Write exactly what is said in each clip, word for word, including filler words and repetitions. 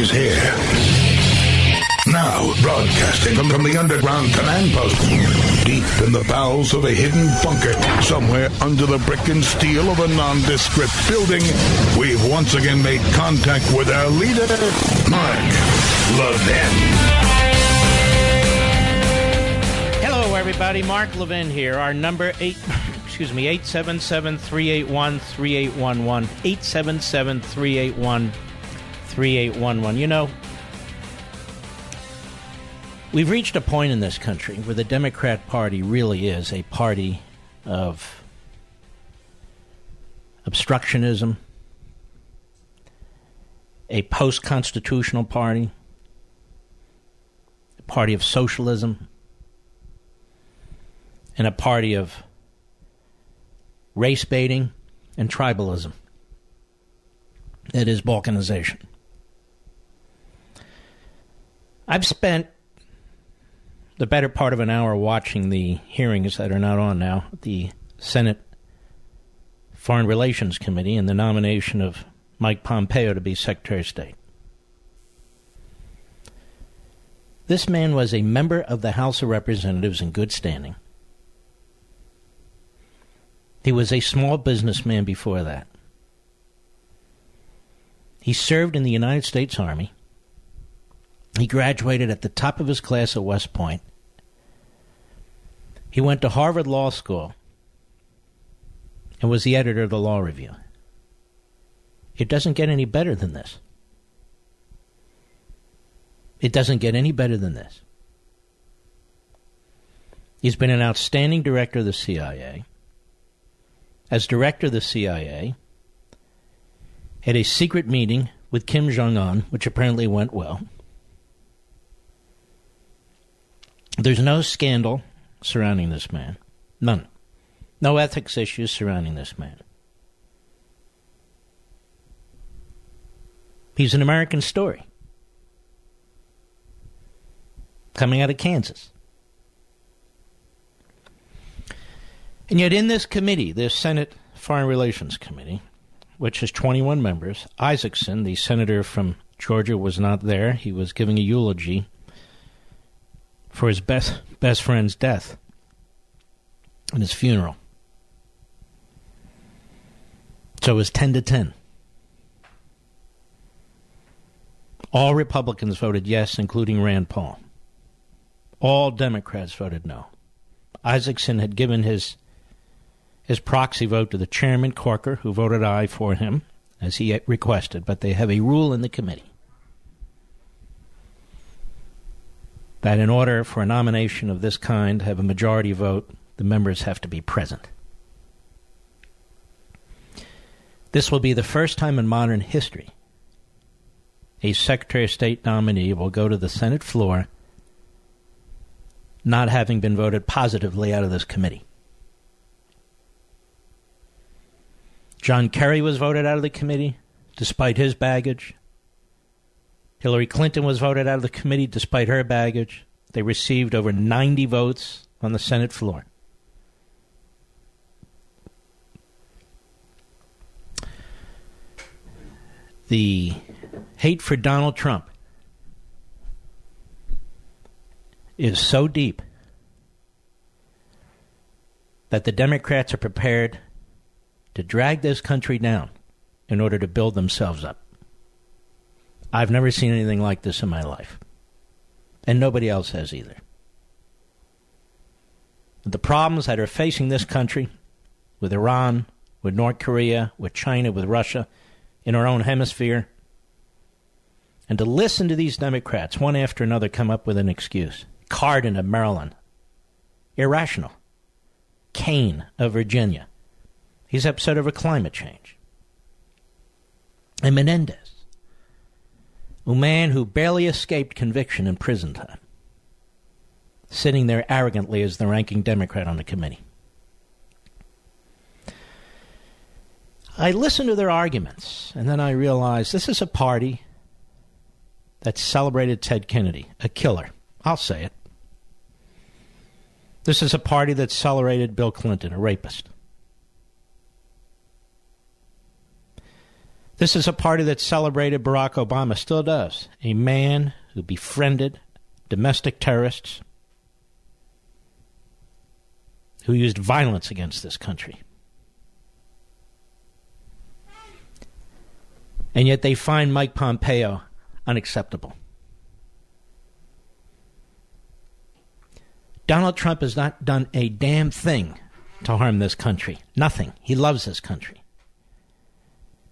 he's here. Now, broadcasting from, from the underground command post, deep in the bowels of a hidden bunker, somewhere under the brick and steel of a nondescript building, we've once again made contact with our leader, Mark Levin. Hello, everybody. Mark Levin here. Our number eight, excuse me, eight seven seven, three eight one, three eight one one, eight seven seven, three eight one, three eight one one. You know, we've reached a point in this country where the Democrat Party really is a party of obstructionism, a post-constitutional party, a party of socialism, and a party of race baiting and tribalism. That is balkanization. I've spent the better part of an hour watching the hearings that are not on now, the Senate Foreign Relations Committee and the nomination of Mike Pompeo to be Secretary of State. This man was a member of the House of Representatives in good standing. He was a small businessman before that. He served in the United States Army. He graduated at the top of his class at West Point. He went to Harvard Law School and was the editor of the Law Review. It doesn't get any better than this. It doesn't get any better than this. He's been an outstanding director of the C I A. As director of the C I A, had a secret meeting with Kim Jong-un, which apparently went well. There's no scandal surrounding this man. None. No ethics issues surrounding this man. He's an American story. Coming out of Kansas. And yet in this committee, this Senate Foreign Relations Committee, which has twenty-one members, Isakson, the senator from Georgia, was not there. He was giving a eulogy for his best best friend's death and his funeral. So it was ten to ten. All Republicans voted yes, including Rand Paul. All Democrats voted no. Isakson had given his his proxy vote to the chairman, Corker, who voted aye for him, as he requested, but they have a rule in the committee that in order for a nomination of this kind to have a majority vote, the members have to be present. This will be the first time in modern history a Secretary of State nominee will go to the Senate floor not having been voted positively out of this committee. John Kerry was voted out of the committee, despite his baggage. Hillary Clinton was voted out of the committee despite her baggage. They received over ninety votes on the Senate floor. The hate for Donald Trump is so deep that the Democrats are prepared to drag this country down in order to build themselves up. I've never seen anything like this in my life. And nobody else has either. The problems that are facing this country, with Iran, with North Korea, with China, with Russia, in our own hemisphere, and to listen to these Democrats, one after another, come up with an excuse. Cardin of Maryland. Irrational. Kaine of Virginia. He's upset over climate change. And Menendez, a man who barely escaped conviction in prison time, sitting there arrogantly as the ranking Democrat on the committee. I listened to their arguments, and then I realized this is a party that celebrated Ted Kennedy, a killer. I'll say it. This is a party that celebrated Bill Clinton, a rapist. This is a party that celebrated Barack Obama, still does. A man who befriended domestic terrorists who used violence against this country. And yet they find Mike Pompeo unacceptable. Donald Trump has not done a damn thing to harm this country. Nothing. He loves this country.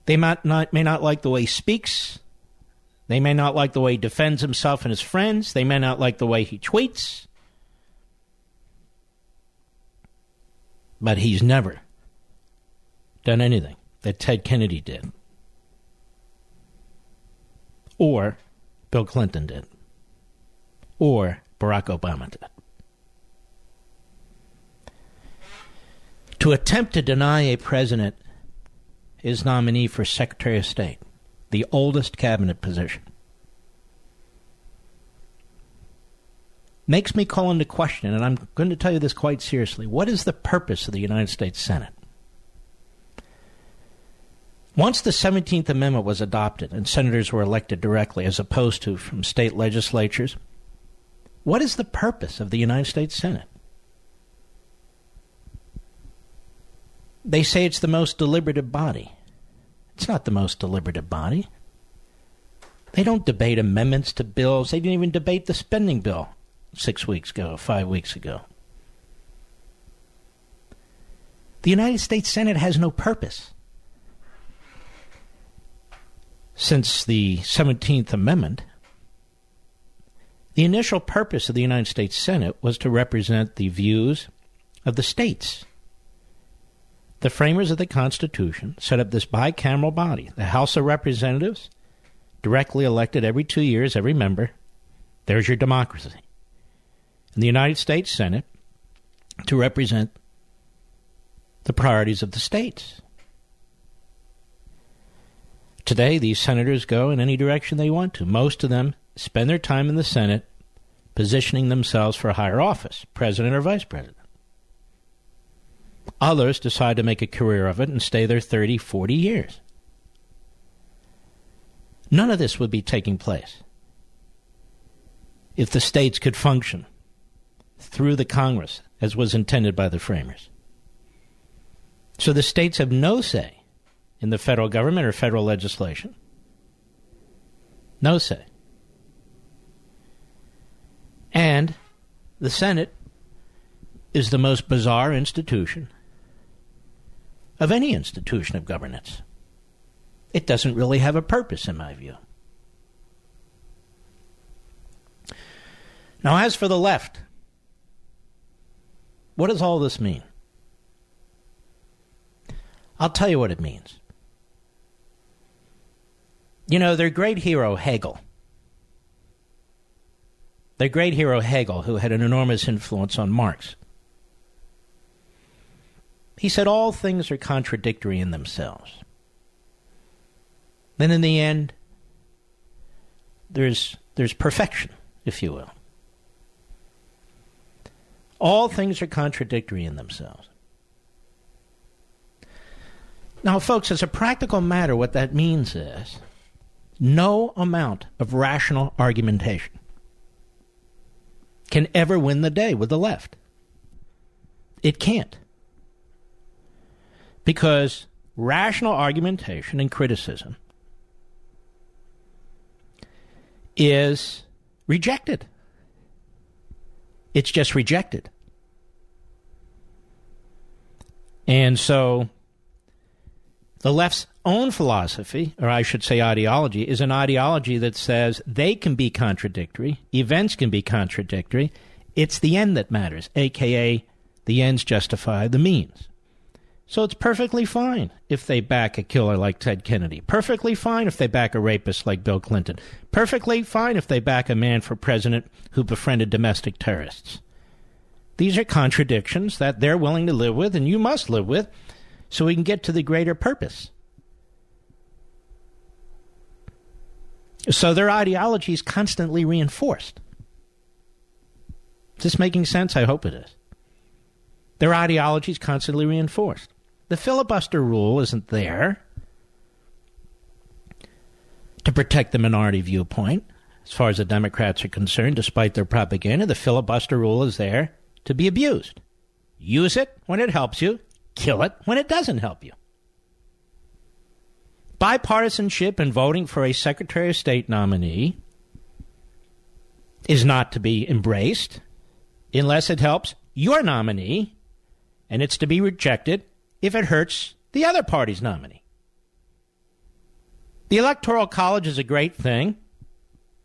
They might not, may not like the way he speaks. They may not like the way he defends himself and his friends. They may not like the way he tweets. But he's never done anything that Ted Kennedy did. Or Bill Clinton did. Or Barack Obama did. To attempt to deny a president his nominee for Secretary of State, the oldest cabinet position, makes me call into question, and I'm going to tell you this quite seriously, what is the purpose of the United States Senate? Once the seventeenth Amendment was adopted and senators were elected directly as opposed to from state legislatures, what is the purpose of the United States Senate? They say it's the most deliberative body. It's not the most deliberative body. They don't debate amendments to bills. They didn't even debate the spending bill six weeks ago, five weeks ago. The United States Senate has no purpose. Since the seventeenth Amendment, the initial purpose of the United States Senate was to represent the views of the states. The framers of the Constitution set up this bicameral body, the House of Representatives, directly elected every two years, every member. There's your democracy. And the United States Senate to represent the priorities of the states. Today, these senators go in any direction they want to. Most of them spend their time in the Senate positioning themselves for a higher office, president or vice president. Others decide to make a career of it and stay there thirty, forty years. None of this would be taking place if the states could function through the Congress as was intended by the framers. So the states have no say in the federal government or federal legislation. No say. And the Senate is the most bizarre institution of any institution of governance. It doesn't really have a purpose, in my view. Now, as for the left, what does all this mean? I'll tell you what it means. You know, their great hero, Hegel, their great hero, Hegel, who had an enormous influence on Marx, he said all things are contradictory in themselves. Then in the end, there's, there's perfection, if you will. All things are contradictory in themselves. Now, folks, as a practical matter, what that means is no amount of rational argumentation can ever win the day with the left. It can't. Because rational argumentation and criticism is rejected. It's just rejected. And so the left's own philosophy, or I should say ideology, is an ideology that says they can be contradictory, events can be contradictory, it's the end that matters, a k a the ends justify the means. So it's perfectly fine if they back a killer like Ted Kennedy, perfectly fine if they back a rapist like Bill Clinton, perfectly fine if they back a man for president who befriended domestic terrorists. These are contradictions that they're willing to live with and you must live with, so we can get to the greater purpose. So their ideology is constantly reinforced. Is this making sense? I hope it is. Their ideology is constantly reinforced. The filibuster rule isn't there to protect the minority viewpoint. As far as the Democrats are concerned, despite their propaganda, the filibuster rule is there to be abused. Use it when it helps you. Kill it when it doesn't help you. Bipartisanship in voting for a Secretary of State nominee is not to be embraced unless it helps your nominee, and it's to be rejected if it hurts the other party's nominee. The Electoral College is a great thing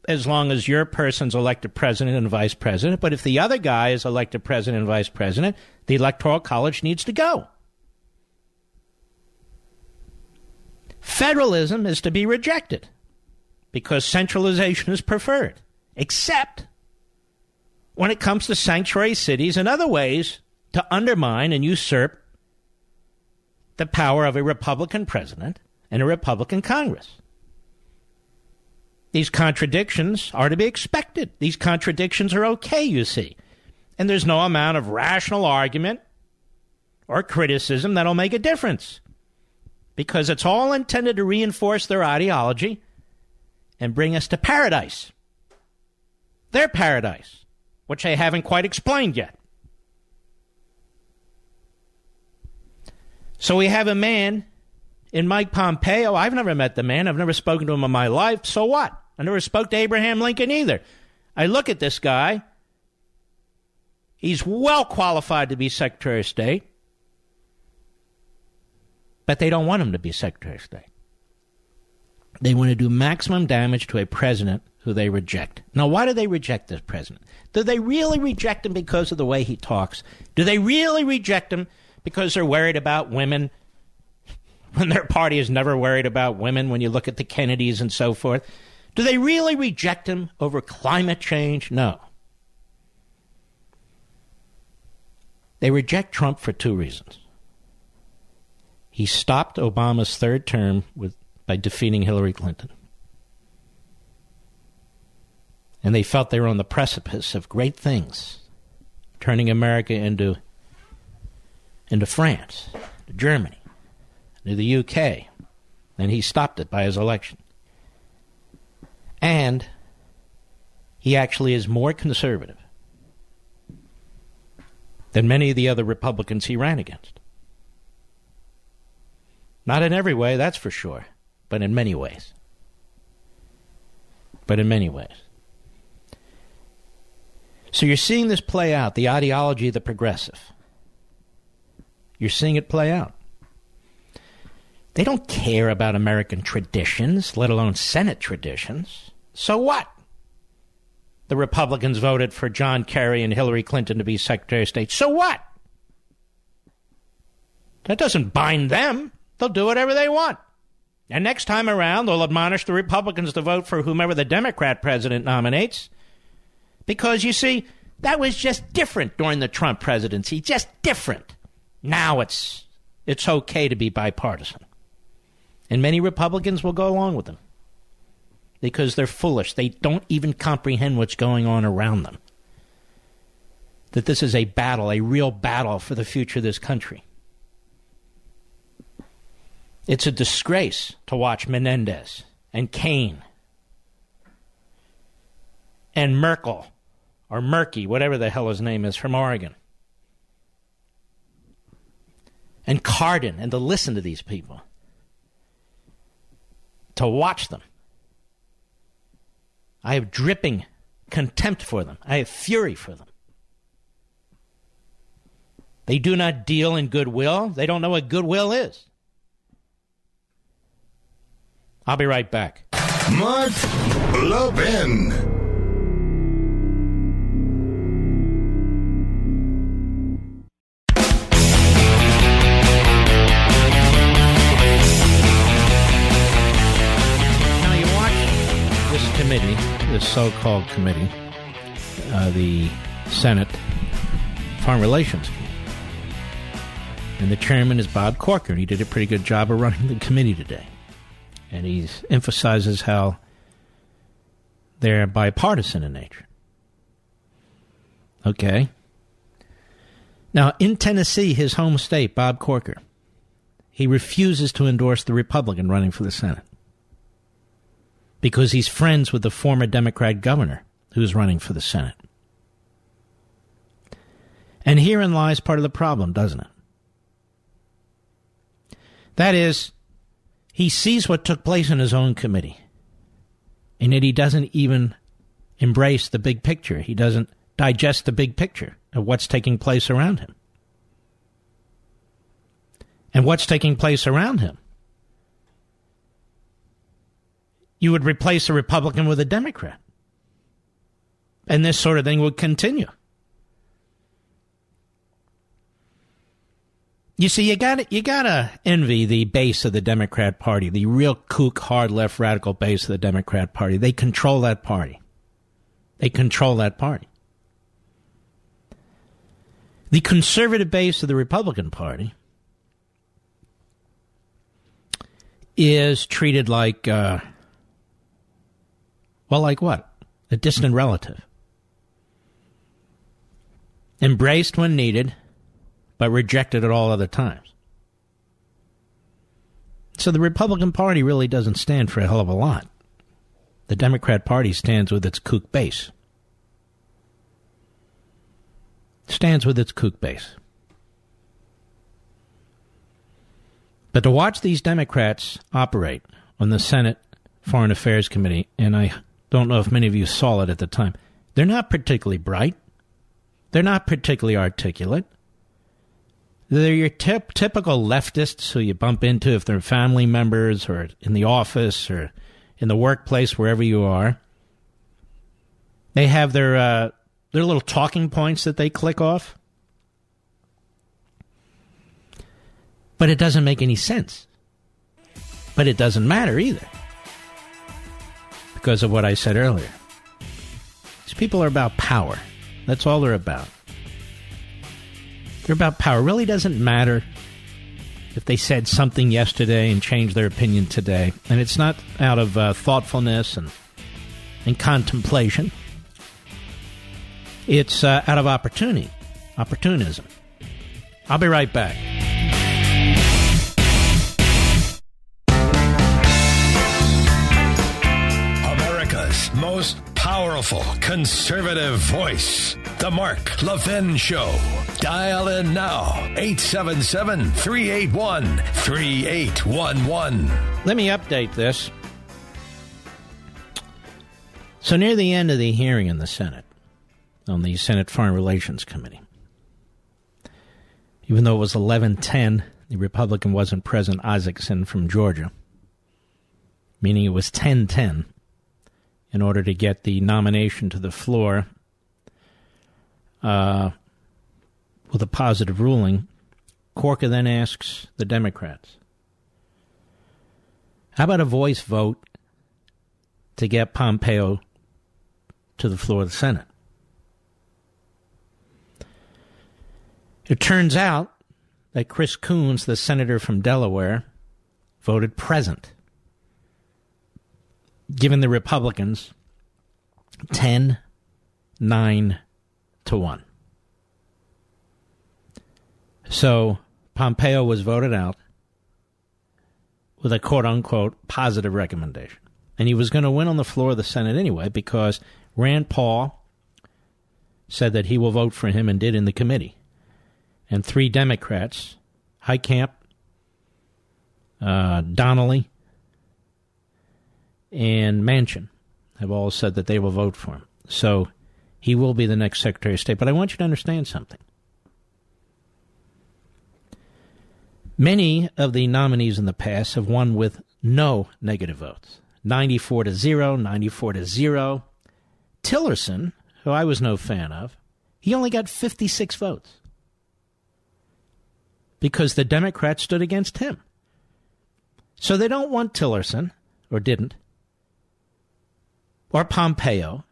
as long as your person's elected president and vice president, but if the other guy is elected president and vice president, the Electoral College needs to go. Federalism is to be rejected because centralization is preferred, except when it comes to sanctuary cities and other ways to undermine and usurp the power of a Republican president and a Republican Congress. These contradictions are to be expected. These contradictions are okay, you see. And there's no amount of rational argument or criticism that'll make a difference, because it's all intended to reinforce their ideology and bring us to paradise. Their paradise, which they haven't quite explained yet. So we have a man in Mike Pompeo. I've never met the man. I've never spoken to him in my life. So what? I never spoke to Abraham Lincoln either. I look at this guy. He's well qualified to be Secretary of State, but they don't want him to be Secretary of State. They want to do maximum damage to a president who they reject. Now, why do they reject this president? Do they really reject him because of the way he talks? Do they really reject him because they're worried about women when their party is never worried about women, when you look at the Kennedys and so forth? Do they really reject him over climate change? No. They reject Trump for two reasons. He stopped Obama's third term with, by defeating Hillary Clinton. And they felt they were on the precipice of great things, turning America into, into France, to Germany, to the U K. And he stopped it by his election. And he actually is more conservative than many of the other Republicans he ran against. Not in every way, that's for sure, but in many ways. But in many ways. So you're seeing this play out, the ideology of the progressive. You're seeing it play out. They don't care about American traditions, let alone Senate traditions. So what? The Republicans voted for John Kerry and Hillary Clinton to be Secretary of State. So what? That doesn't bind them. They'll do whatever they want. And next time around, they'll admonish the Republicans to vote for whomever the Democrat president nominates. Because, you see, that was just different during the Trump presidency. Just different. Now it's it's okay to be bipartisan. And many Republicans will go along with them because they're foolish. They don't even comprehend what's going on around them. That this is a battle, a real battle for the future of this country. It's a disgrace to watch Menendez and Kaine and Merkel, or Murky, whatever the hell his name is, from Oregon. And Cardin, and to listen to these people. To watch them. I have dripping contempt for them. I have fury for them. They do not deal in goodwill. They don't know what goodwill is. I'll be right back. Mark Levin. Committee, the so-called committee, uh, the Senate Foreign Relations Committee. And the chairman is Bob Corker, and he did a pretty good job of running the committee today. And he emphasizes how they're bipartisan in nature. Okay. Now, in Tennessee, his home state, Bob Corker, he refuses to endorse the Republican running for the Senate. because he's friends with the former Democrat governor who's running for the Senate. And herein lies part of the problem, doesn't it? That is, he sees what took place in his own committee, and yet he doesn't even embrace the big picture. He doesn't digest the big picture of what's taking place around him. And what's taking place around him? You would replace a Republican with a Democrat, and this sort of thing would continue. You see, you gotta, you gotta envy the base of the Democrat Party, the real kook, hard left, radical base of the Democrat Party. They control that party. They control that party. The conservative base of the Republican Party is treated like, uh, well, like what? A distant relative. Embraced when needed, but rejected at all other times. So the Republican Party really doesn't stand for a hell of a lot. The Democrat Party stands with its kook base. Stands with its kook base. But to watch these Democrats operate on the Senate Foreign Affairs Committee, and I don't know if many of you saw it at the time, they're not particularly bright. They're not particularly articulate. They're your tip, typical leftists who you bump into if they're family members or in the office or in the workplace, wherever you are. They have their, uh, their little talking points that they click off. But it doesn't make any sense. But it doesn't matter either, because of what I said earlier. These people are about power. That's all they're about. They're about power. It really doesn't matter if they said something yesterday and changed their opinion today. And it's not out of uh, thoughtfulness and, and contemplation. It's uh, out of opportunity, opportunism. I'll be right back. Most powerful conservative voice, The Mark Levin Show. Dial in now, eight seven seven, three eight one, three eight one one. Let me update this. So near the end of the hearing in the Senate, on the Senate Foreign Relations Committee, even though it was eleven ten, the Republican wasn't present, Isakson from Georgia, meaning it was ten ten. In order to get the nomination to the floor uh, with a positive ruling, Corker then asks the Democrats, how about a voice vote to get Pompeo to the floor of the Senate? It turns out that Chris Coons, the senator from Delaware, voted present, giving the Republicans ten nine to one. So Pompeo was voted out with a quote-unquote positive recommendation. And he was going to win on the floor of the Senate anyway, because Rand Paul said that he will vote for him and did in the committee. And three Democrats, Heitkamp, uh, Donnelly, and Manchin, have all said that they will vote for him. So he will be the next Secretary of State. But I want you to understand something. Many of the nominees in the past have won with no negative votes. ninety-four to zero, ninety-four to zero. Tillerson, who I was no fan of, he only got fifty-six votes, because the Democrats stood against him. So they don't want Tillerson, or didn't, or Pompeo.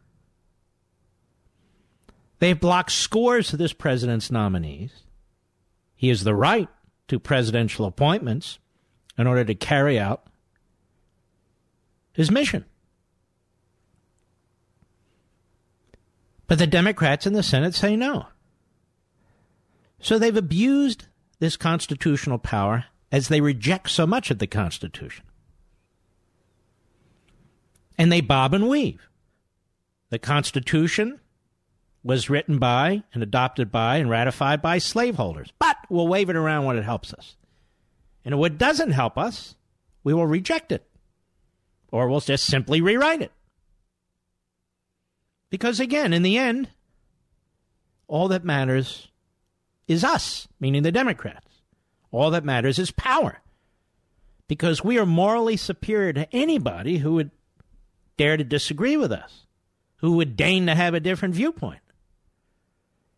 They've blocked scores of this president's nominees. He has the right to presidential appointments in order to carry out his mission. But the Democrats in the Senate say no. So they've abused this constitutional power, as they reject so much of the Constitution. and they bob and weave. The Constitution was written by and adopted by and ratified by slaveholders, but we'll wave it around when it helps us. And if it doesn't help us, we will reject it, or we'll just simply rewrite it. Because, again, in the end, all that matters is us, meaning the Democrats. All that matters is power, because we are morally superior to anybody who would dare to disagree with us, who would deign to have a different viewpoint.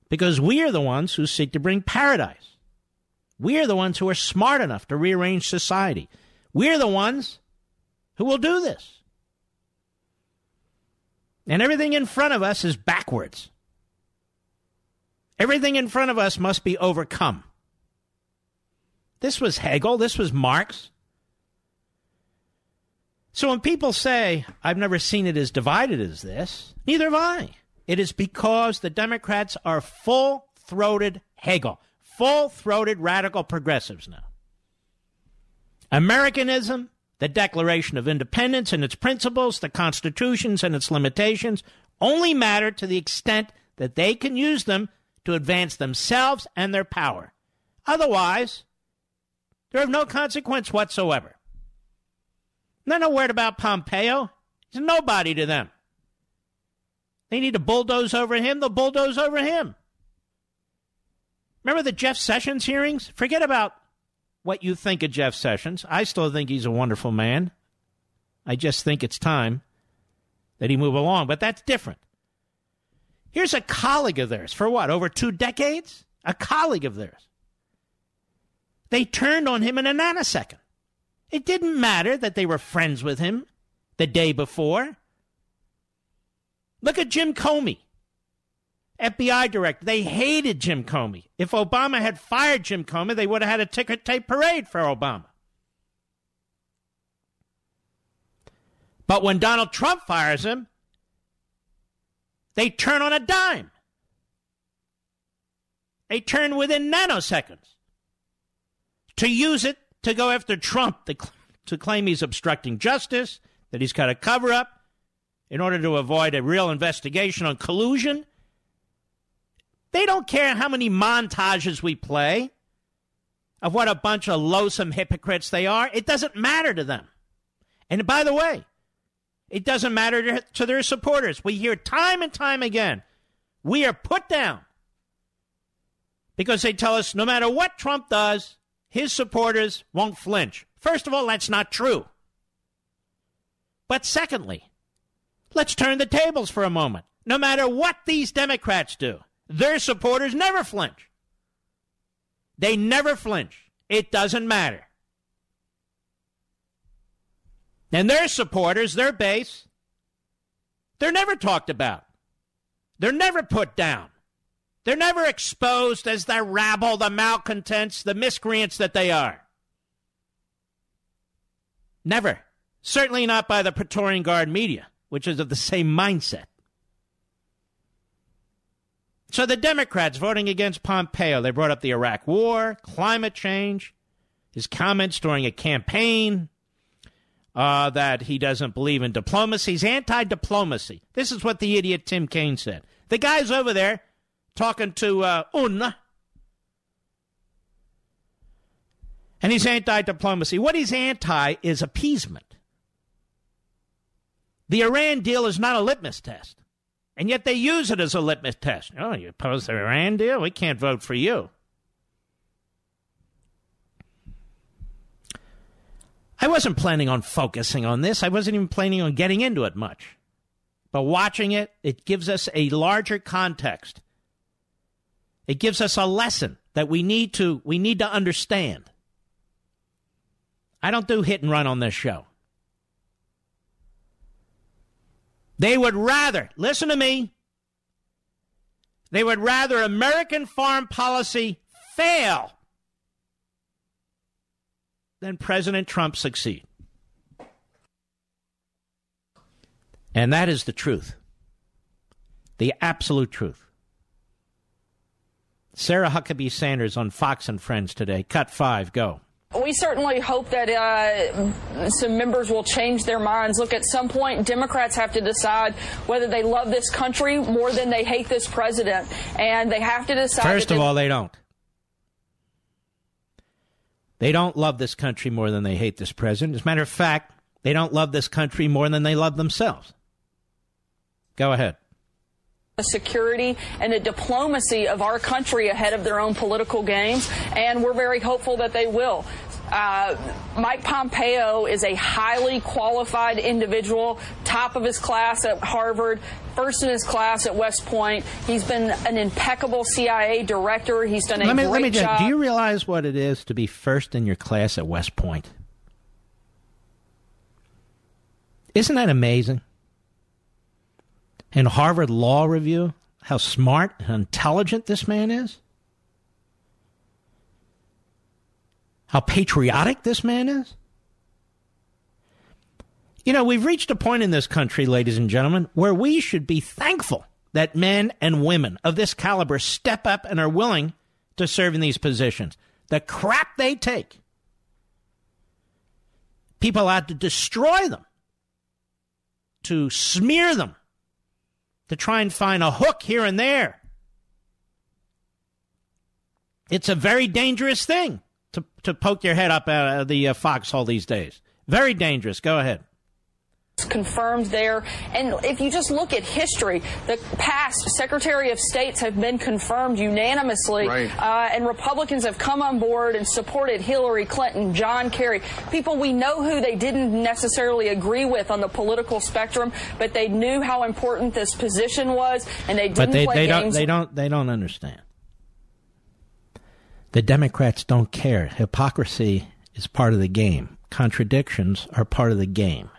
Because we are the ones who seek to bring paradise. We are the ones who are smart enough to rearrange society. We are the ones who will do this. And everything in front of us is backwards. Everything in front of us must be overcome. This was Hegel. This was Marx. So when people say, I've never seen it as divided as this, neither have I. It is because the Democrats are full-throated Hegel, full-throated radical progressives now. Americanism, the Declaration of Independence and its principles, the constitutions and its limitations, only matter to the extent that they can use them to advance themselves and their power. Otherwise, they're of no consequence whatsoever. They're not worried about Pompeo. He's nobody to them. They need to bulldoze over him, they'll bulldoze over him. Remember the Jeff Sessions hearings? Forget about what you think of Jeff Sessions. I still think he's a wonderful man. I just think it's time that he move along, but that's different. Here's a colleague of theirs for what, over two decades? A colleague of theirs. They turned on him in a nanosecond. It didn't matter that they were friends with him the day before. Look at Jim Comey, F B I director. They hated Jim Comey. If Obama had fired Jim Comey, they would have had a ticker tape parade for Obama. But when Donald Trump fires him, they turn on a dime. They turn within nanoseconds to use it to go after Trump, to, to claim he's obstructing justice, that he's got a cover-up, in order to avoid a real investigation on collusion. They don't care how many montages we play of what a bunch of loathsome hypocrites they are. It doesn't matter to them. And by the way, it doesn't matter to their supporters. We hear time and time again, we are put down because they tell us no matter what Trump does, his supporters won't flinch. First of all, that's not true. But secondly, let's turn the tables for a moment. No matter what these Democrats do, their supporters never flinch. They never flinch. It doesn't matter. And their supporters, their base, they're never talked about. They're never put down. They're never exposed as the rabble, the malcontents, the miscreants that they are. Never. Certainly not by the Praetorian Guard media, which is of the same mindset. So the Democrats voting against Pompeo, they brought up the Iraq War, climate change, his comments during a campaign uh, that he doesn't believe in diplomacy. He's anti-diplomacy. This is what the idiot Tim Kaine said. The guy's over there talking to uh, Un, and he's anti-diplomacy. What he's anti is appeasement. The Iran deal is not a litmus test, and yet they use it as a litmus test. Oh, you oppose the Iran deal? We can't vote for you. I wasn't planning on focusing on this. I wasn't even planning on getting into it much. But watching it, it gives us a larger context. It gives us a lesson that we need to, we need to understand. I don't do hit and run on this show. They would rather, listen to me, they would rather American foreign policy fail than President Trump succeed. And that is the truth. The absolute truth. Sarah Huckabee Sanders on Fox and Friends today. Cut five, go. We certainly hope that uh, some members will change their minds. Look, at some point, Democrats have to decide whether they love this country more than they hate this president. And they have to decide. First of all, they don't. They don't love this country more than they hate this president. As a matter of fact, they don't love this country more than they love themselves. Go ahead. The security and the diplomacy of our country ahead of their own political games, and we're very hopeful that they will. Uh, Mike Pompeo is a highly qualified individual, top of his class at Harvard, first in his class at West Point. He's been an impeccable C I A director. He's done a let me, great let me just, job. Do you realize what it is to be first in your class at West Point? Isn't that amazing? In Harvard Law Review, how smart and intelligent this man is. How patriotic this man is. You know, we've reached a point in this country, ladies and gentlemen, where we should be thankful that men and women of this caliber step up and are willing to serve in these positions. The crap they take. People out to destroy them. To smear them. To try and find a hook here and there. It's a very dangerous thing to, to poke your head up out of the uh, foxhole these days. Very dangerous. Go ahead. Confirmed there. And if you just look at history, the past Secretary of States have been confirmed unanimously, right. uh, and Republicans have come on board and supported Hillary Clinton, John Kerry, people we know who they didn't necessarily agree with on the political spectrum, but they knew how important this position was, and they didn't but they, play they games. Don't, they, don't, they don't understand. The Democrats don't care. Hypocrisy is part of the game. Contradictions are part of the game.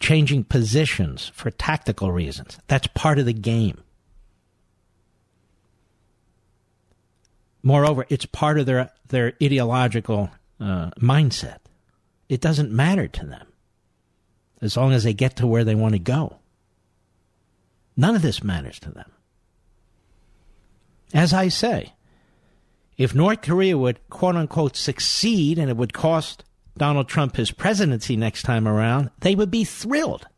Changing positions for tactical reasons. That's part of the game. Moreover, it's part of their, their ideological uh, mindset. It doesn't matter to them as long as they get to where they want to go. None of this matters to them. As I say, if North Korea would, quote-unquote, succeed and it would cost Donald Trump his presidency next time around, they would be thrilled.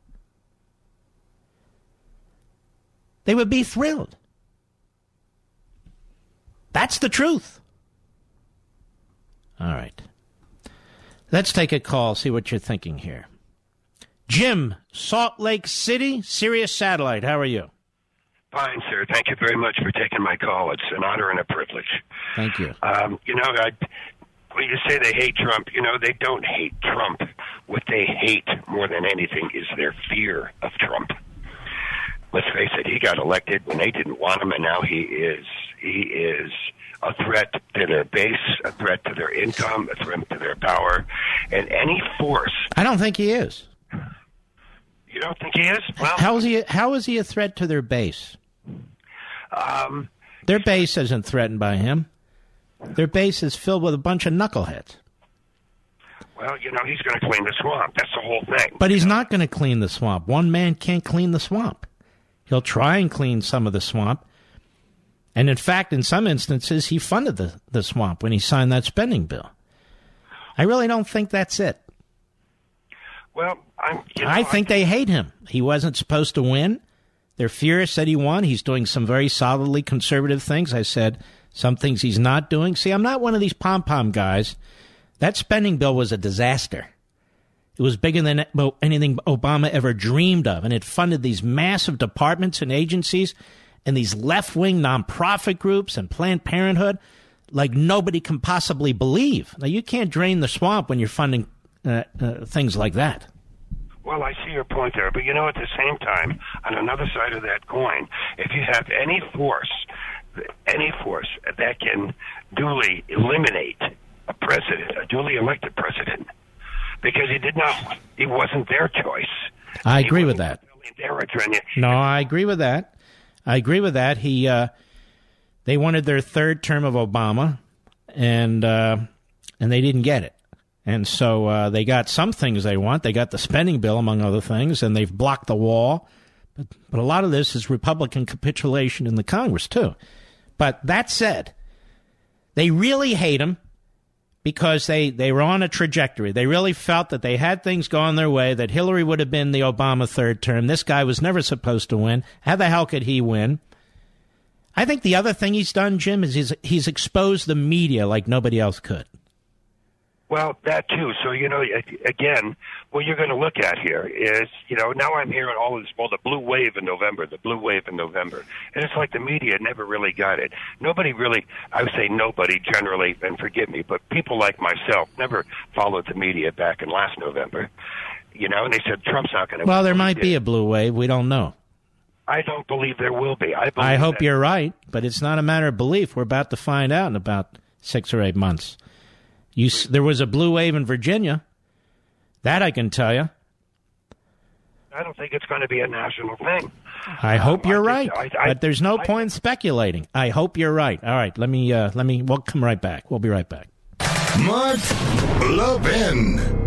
They would be thrilled. That's the truth. All right. Let's take a call, see what you're thinking here. Jim, Salt Lake City, Sirius Satellite, how are you? Fine, sir. Thank you very much for taking my call. It's an honor and a privilege. Thank you. Um, you know, I... Well, you say they hate Trump. You know, they don't hate Trump. What they hate more than anything is their fear of Trump. Let's face it, he got elected when they didn't want him, and now he is. He is a threat to their base, a threat to their income, a threat to their power, and any force. I don't think he is. You don't think he is? Well, how is he, how is he a threat to their base? Um, their base isn't threatened by him. Their base is filled with a bunch of knuckleheads. Well, you know, he's going to clean the swamp. That's the whole thing. But he's not going to clean the swamp. One man can't clean the swamp. He'll try and clean some of the swamp. And in fact, in some instances, he funded the, the swamp when he signed that spending bill. I really don't think that's it. Well, I'm, you know, I think I... they hate him. He wasn't supposed to win. They're furious that he won. He's doing some very solidly conservative things. I said... Some things he's not doing. See, I'm not one of these pom-pom guys. That spending bill was a disaster. It was bigger than anything Obama ever dreamed of, and it funded these massive departments and agencies and these left-wing nonprofit groups and Planned Parenthood like nobody can possibly believe. Now, you can't drain the swamp when you're funding uh, uh, things like that. Well, I see your point there, but you know, at the same time, on another side of that coin, if you have any force... any force that can duly eliminate a president, a duly elected president, because he did not, he wasn't their choice. I agree with that. No, I agree with that. I agree with that. He, uh, they wanted their third term of Obama, and uh, and they didn't get it. And so uh, they got some things they want. They got the spending bill, among other things, and they've blocked the wall. But, but a lot of this is Republican capitulation in the Congress, too. But that said, they really hate him because they, they were on a trajectory. They really felt that they had things going their way, that Hillary would have been the Obama third term. This guy was never supposed to win. How the hell could he win? I think the other thing he's done, Jim, is he's, he's exposed the media like nobody else could. Well, that too. So, you know, again, what you're going to look at here is, you know, now I'm hearing all of this, well, the blue wave in November, the blue wave in November. And it's like the media never really got it. Nobody really, I would say nobody generally, and forgive me, but people like myself never followed the media back in last November. You know, and they said Trump's not going to. Well, there might be a blue wave. We don't know. I don't believe there will be. I, I hope you're right, but it's not a matter of belief. We're about to find out in about six or eight months. You, there was a blue wave in Virginia. That I can tell you. I don't think it's going to be a national thing. I hope um, you're I right, think, I, I, but there's no I, point in speculating. I hope you're right. All right, let me, uh, let me, we'll come right back. We'll be right back. Mark Levin.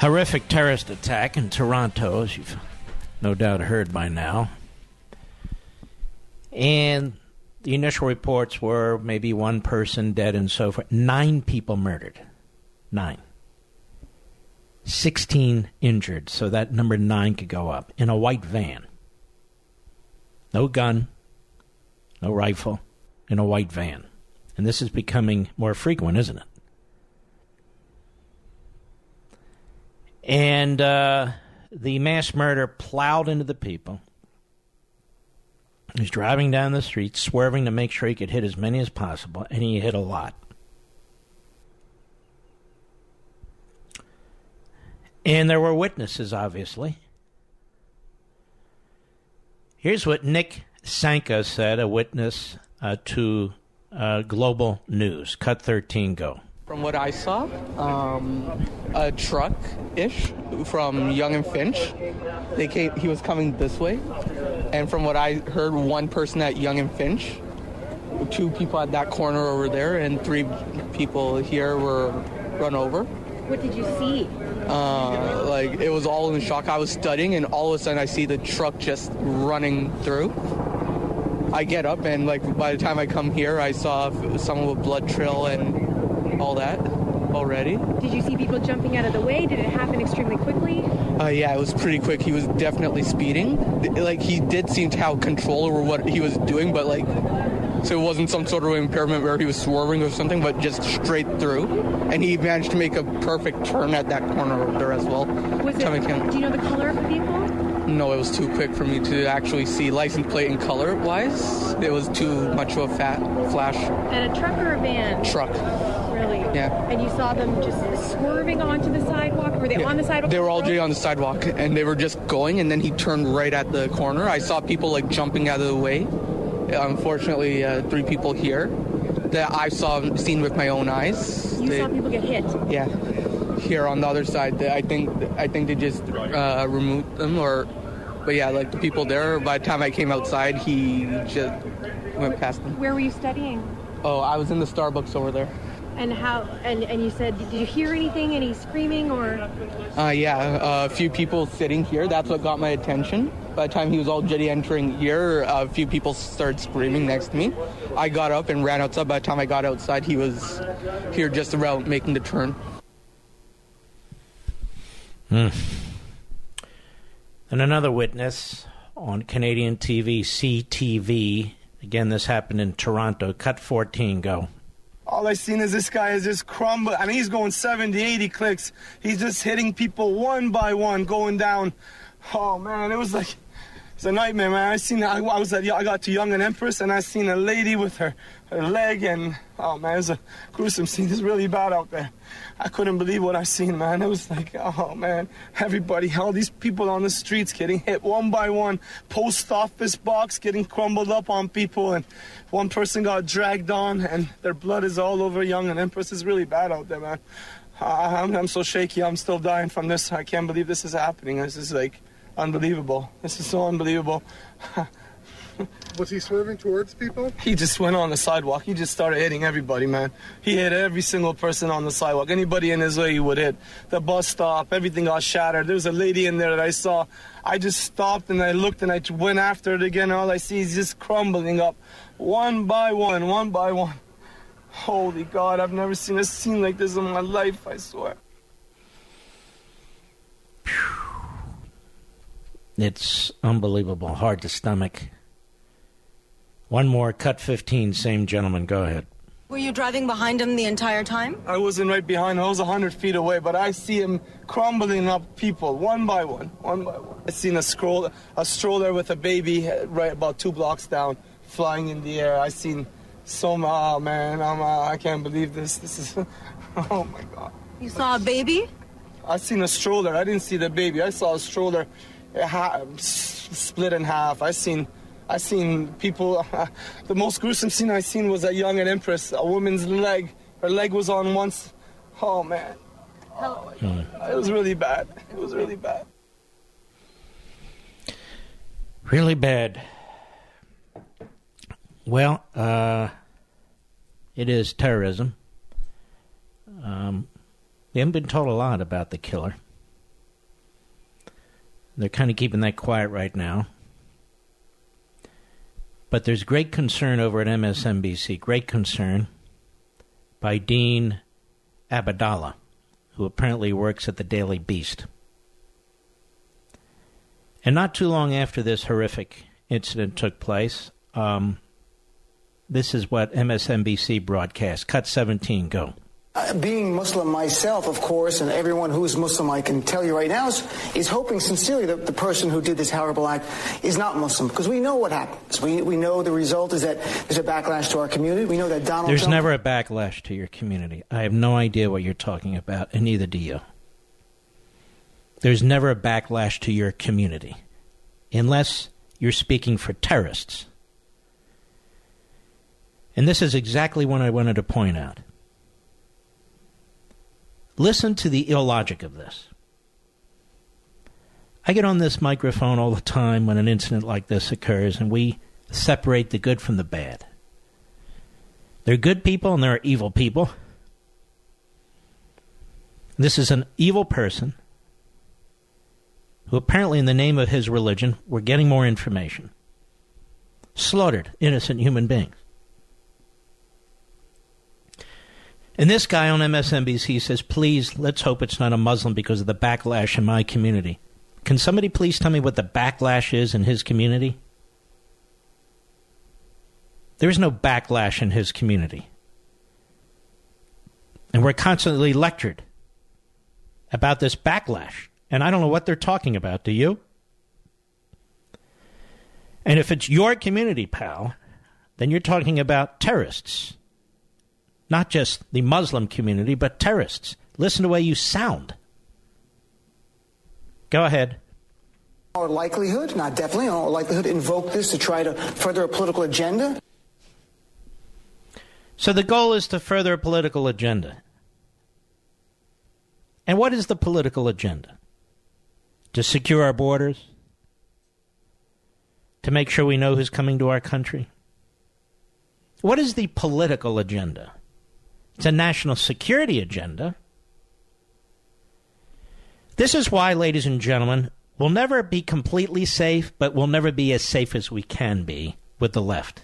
Horrific terrorist attack in Toronto, as you've no doubt heard by now. And the initial reports were maybe one person dead and so forth. Nine people murdered. Nine. Sixteen injured. So that number nine could go up. In a white van. No gun. No rifle. In a white van. And this is becoming more frequent, isn't it? And, uh... the mass murderer plowed into the people. He was driving down the street, swerving to make sure he could hit as many as possible, and he hit a lot. And there were witnesses, obviously. Here's what Nick Sanka said, a witness uh, to uh, Global News. Cut thirteen, go. From what I saw, um, a truck-ish from Young and Finch, they came, he was coming this way. And from what I heard, one person at Young and Finch, two people at that corner over there, and three people here were run over. What did you see? Uh, like, it was all in shock. I was studying, and all of a sudden I see the truck just running through. I get up, and like by the time I come here, I saw someone with blood trail and all that already. Did you see people jumping out of the way? Did it happen extremely quickly? Uh, yeah, it was pretty quick. He was definitely speeding. Like, he did seem to have control over what he was doing, but like, so it wasn't some sort of impairment where he was swerving or something, but just straight through. And he managed to make a perfect turn at that corner over there as well. Was it, do you know the color of the vehicle? No, it was too quick for me to actually see license plate and color-wise. It was too much of a fat flash. And a truck or a van? Truck. Really? Yeah. And you saw them just swerving onto the sidewalk? Were they yeah. on the sidewalk? They were already on the sidewalk, and they were just going, and then he turned right at the corner. I saw people, like, jumping out of the way. Unfortunately, uh, three people here that I saw seen with my own eyes. You they, saw people get hit? Yeah. Here on the other side, they, I think I think they just uh, removed them, or... But yeah, like the people there, by the time I came outside, he just went past them. Where were you studying? Oh, I was in the Starbucks over there. And how? And, and you said, did you hear anything? Any screaming or? Uh, yeah, uh, a few people sitting here. That's what got my attention. By the time he was already entering here, a few people started screaming next to me. I got up and ran outside. By the time I got outside, he was here just around making the turn. Hmm. And another witness on Canadian T V, C T V, Again, this happened in Toronto. Cut fourteen, go. All I seen is this guy is just crumbling. I mean, he's going seventy, eighty clicks. He's just hitting people one by one, going down. Oh, man, it was like, it's a nightmare, man. I seen, I, I was at, I got to Young and Empress, and I seen a lady with her, her leg, and, oh, man, it was a gruesome scene. It's really bad out there. I couldn't believe what I seen, man. It was like, oh, man, everybody, all these people on the streets getting hit one by one, post office box getting crumbled up on people, and one person got dragged on, and their blood is all over Young and Empress. It's really bad out there, man. Uh, I'm, I'm so shaky. I'm still dying from this. I can't believe this is happening. This is, like, unbelievable. This is so unbelievable. Was he swerving towards people? He just went on the sidewalk. He just started hitting everybody, man. He hit every single person on the sidewalk. Anybody in his way he would hit. The bus stop, everything got shattered. There was a lady in there that I saw. I just stopped and I looked and I went after it again. All I see is just crumbling up one by one, one by one. Holy God, I've never seen a scene like this in my life, I swear. It's unbelievable. Hard to stomach. One more, cut fifteen, same gentleman, go ahead. Were you driving behind him the entire time? I wasn't right behind him, I was one hundred feet away, but I see him crumbling up people, one by one, one by one. I seen a, scroll, a stroller with a baby right about two blocks down, flying in the air. I seen some, oh man, I'm, uh, I can't believe this, this is, oh my God. You saw a baby? I seen a stroller, I didn't see the baby, I saw a stroller split in half, I seen... I seen people, uh, the most gruesome scene I seen was at Young and Empress, a woman's leg. Her leg was on once. Oh, man. Oh, it was really bad. It was really bad. Really bad. Well, uh, it is terrorism. Um, they haven't been told a lot about the killer. They're kind of keeping that quiet right now. But there's great concern over at M S N B C, great concern by Dean Obeidallah, who apparently works at the Daily Beast. And not too long after this horrific incident took place, um, this is what M S N B C broadcast. Cut seventeen, go. Uh, being Muslim myself, of course, and everyone who is Muslim, I can tell you right now, is, is hoping sincerely that the person who did this horrible act is not Muslim, because we know what happens. We we know the result is that there's a backlash to our community. We know that Donald There's Trump never a backlash to your community. I have no idea what you're talking about, and neither do you. There's never a backlash to your community, unless you're speaking for terrorists. And this is exactly what I wanted to point out. Listen to the illogic of this. I get on this microphone all the time when an incident like this occurs, and we separate the good from the bad. There are good people and there are evil people. This is an evil person who apparently, in the name of his religion, we're getting more information, slaughtered innocent human beings. And this guy on M S N B C says, please, let's hope it's not a Muslim because of the backlash in my community. Can somebody please tell me what the backlash is in his community? There is no backlash in his community. And we're constantly lectured about this backlash. And I don't know what they're talking about, do you? And if it's your community, pal, then you're talking about terrorists. Not just the Muslim community, but terrorists. Listen to the way you sound. Go ahead. Or likelihood, not definitely, or likelihood invoke this to try to further a political agenda. So the goal is to further a political agenda. And what is the political agenda? To secure our borders? To make sure we know who's coming to our country? What is the political agenda? It's a national security agenda. This is why, ladies and gentlemen, we'll never be completely safe, but we'll never be as safe as we can be with the left.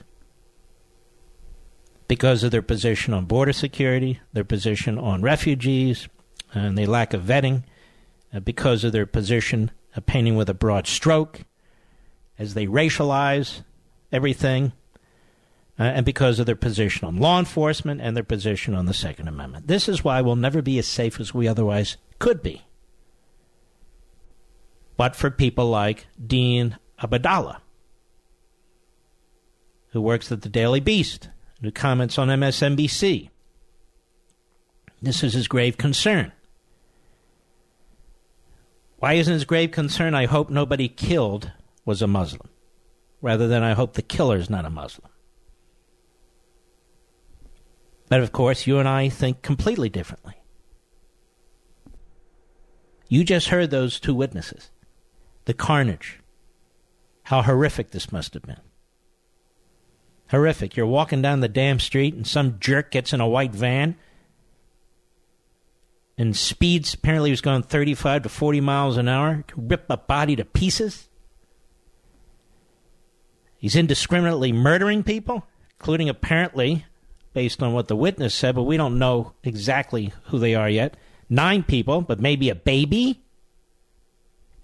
Because of their position on border security, their position on refugees, and the lack of vetting, because of their position of painting with a broad stroke, as they racialize everything, uh, and because of their position on law enforcement and their position on the Second Amendment. This is why we'll never be as safe as we otherwise could be. But for people like Dean Obeidallah, who works at the Daily Beast, who comments on M S N B C, this is his grave concern. Why isn't his grave concern, I hope nobody killed was a Muslim, rather than I hope the killer's not a Muslim? But of course, you and I think completely differently. You just heard those two witnesses. The carnage. How horrific this must have been. Horrific. You're walking down the damn street and some jerk gets in a white van and speeds, apparently he was going thirty-five to forty miles an hour, can rip a body to pieces. He's indiscriminately murdering people, including apparently, based on what the witness said, but we don't know exactly who they are yet, nine people, but maybe a baby,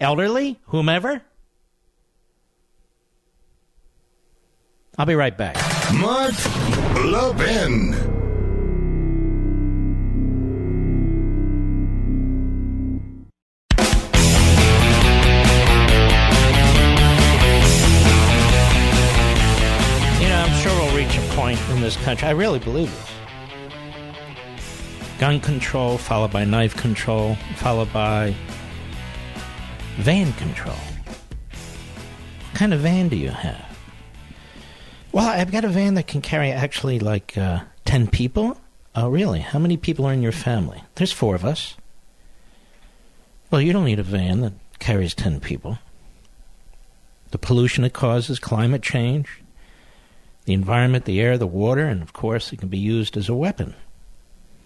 elderly, whomever. I'll be right back. Mark Levin. In this country, I really believe this. Gun control, followed by knife control, followed by van control. What kind of van do you have? Well, I've got a van that can carry actually like uh, ten people. Oh, really? How many people are in your family? There's four of us. Well, you don't need a van that carries ten people. The pollution it causes, climate change, the environment, the air, the water, and, of course, it can be used as a weapon.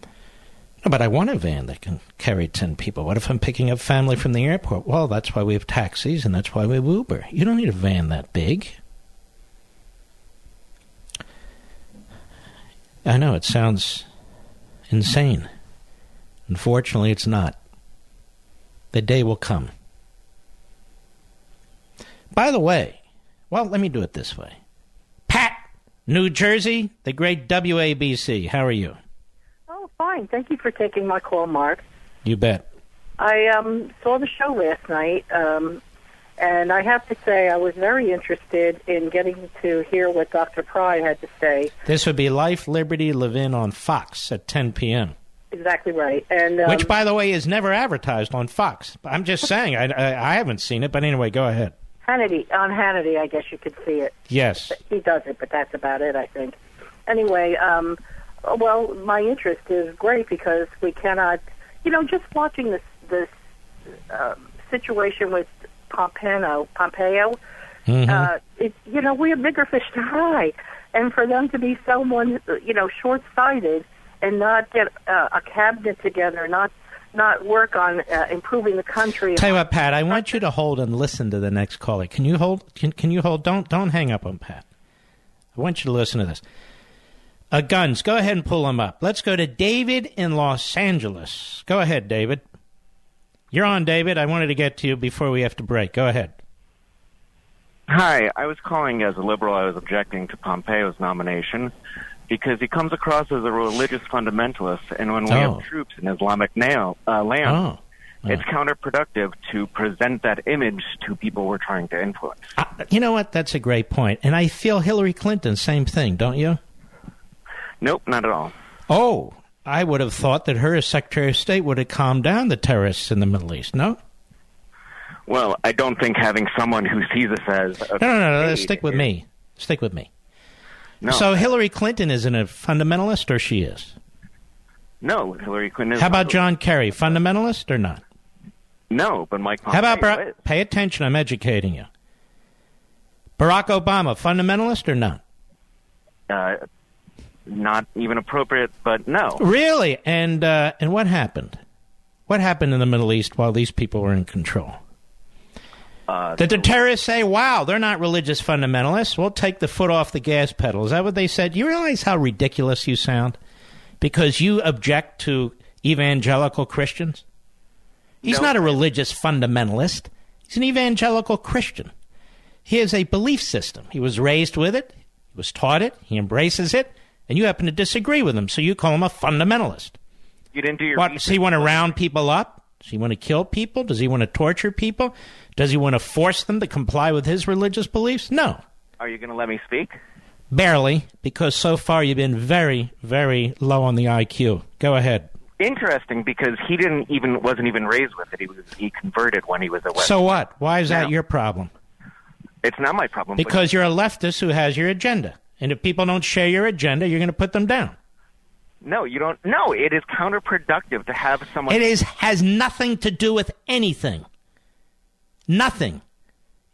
No, but I want a van that can carry ten people. What if I'm picking up family from the airport? Well, that's why we have taxis, and that's why we have Uber. You don't need a van that big. I know, it sounds insane. Unfortunately, it's not. The day will come. By the way, well, let me do it this way. New Jersey, the great W A B C. How are you? Oh, fine. Thank you for taking my call, Mark. You bet. I um, saw the show last night, um, and I have to say I was very interested in getting to hear what Doctor Pry had to say. This would be Life, Liberty, Levin on Fox at ten p.m. Exactly right. And um, which, by the way, is never advertised on Fox. I'm just saying. I, I, I haven't seen it, but anyway, go ahead. Hannity, on Hannity, I guess you could see it. Yes. He does it, but that's about it, I think. Anyway, um, well, my interest is great because we cannot, you know, just watching this this uh, situation with Pompeo, Pompeo mm-hmm. uh, it, you know, we have bigger fish to fry. And for them to be someone, you know, short-sighted and not get uh, a cabinet together, not not work on uh, improving the country. Tell you what, Pat, I want you to hold and listen to the next caller. Can you hold? Can, can you hold? Don't don't hang up on Pat. I want you to listen to this. Uh, guns, go ahead and pull them up. Let's go to David in Los Angeles. Go ahead, David. You're on, David. I wanted to get to you before we have to break. Go ahead. Hi. I was calling as a liberal. I was objecting to Pompeo's nomination, because he comes across as a religious fundamentalist, and when we oh. have troops in Islamic nail, uh, land, oh. Oh. it's counterproductive to present that image to people we're trying to influence. Uh, you know what? That's a great point. And I feel Hillary Clinton, same thing, don't you? Nope, not at all. Oh, I would have thought that her as Secretary of State would have calmed down the terrorists in the Middle East, no? Well, I don't think having someone who sees us as... A no, no, no, no, stick with me. Stick with me. No. So Hillary Clinton isn't a fundamentalist, or she is? No, Hillary Clinton is. How about John Kerry? Fundamentalist or not? No, but Mike Pompeo. How about Barack? Pay attention, I'm educating you. Barack Obama, fundamentalist or not? Uh, not even appropriate, but no. Really? And, uh, and what happened? What happened in the Middle East while these people were in control? Uh, Did the terrorists say, wow, they're not religious fundamentalists. We'll take the foot off the gas pedal. Is that what they said? You realize how ridiculous you sound because you object to evangelical Christians? He's no. not a religious fundamentalist. He's an evangelical Christian. He has a belief system. He was raised with it. He was taught it, he embraces it, and you happen to disagree with him, so you call him a fundamentalist. You didn't do your what, research. Does he want to round people up? Does he want to kill people? Does he want to torture people? Does he want to force them to comply with his religious beliefs? No. Are you going to let me speak? Barely, because so far you've been very, very low on the I Q. Go ahead. Interesting, because he didn't even wasn't even raised with it. He was he converted when he was a Wesleyan. So what? Why is now, that your problem? It's not my problem. Because you're a leftist who has your agenda, and if people don't share your agenda, you're going to put them down. No, you don't. No, it is counterproductive to have someone. It is has nothing to do with anything. Nothing.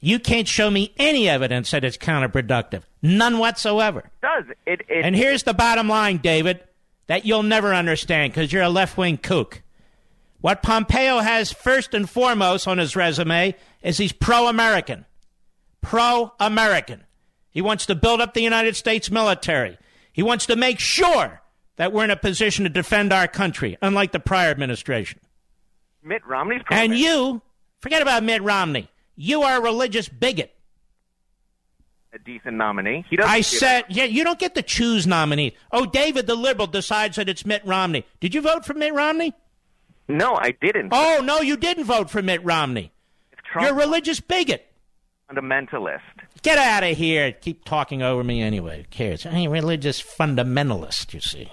You can't show me any evidence that it's counterproductive. None whatsoever. It does. It, it, and here's the bottom line, David, that you'll never understand because you're a left-wing kook. What Pompeo has first and foremost on his resume is he's pro-American. Pro-American. He wants to build up the United States military. He wants to make sure that we're in a position to defend our country, unlike the prior administration. Mitt Romney's pro-American. And you, forget about Mitt Romney. You are a religious bigot. A decent nominee. He doesn't I said, yeah, you don't get to choose nominees. Oh, David the liberal decides that it's Mitt Romney. Did you vote for Mitt Romney? No, I didn't. Oh, no, you didn't vote for Mitt Romney. You're a religious bigot. Fundamentalist. Get out of here. Keep talking over me anyway. Who cares? I'm a religious fundamentalist, you see.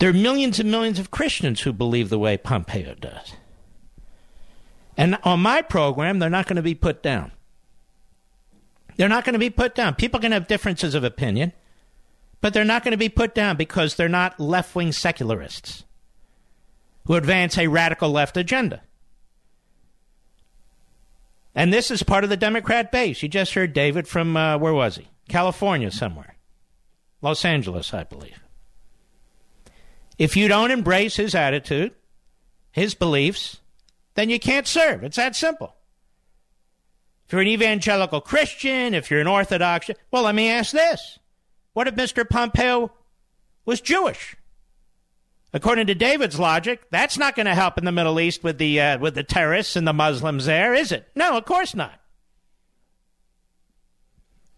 There are millions and millions of Christians who believe the way Pompeo does. And on my program, they're not going to be put down. They're not going to be put down. People can have differences of opinion, but they're not going to be put down because they're not left-wing secularists who advance a radical left agenda. And this is part of the Democrat base. You just heard David from, uh, where was he? California somewhere. Los Angeles, I believe. If you don't embrace his attitude, his beliefs, then you can't serve. It's that simple. If you're an evangelical Christian, if you're an Orthodox, well, let me ask this. What if Mister Pompeo was Jewish? According to David's logic, that's not going to help in the Middle East with the uh, with the terrorists and the Muslims there, is it? No, of course not.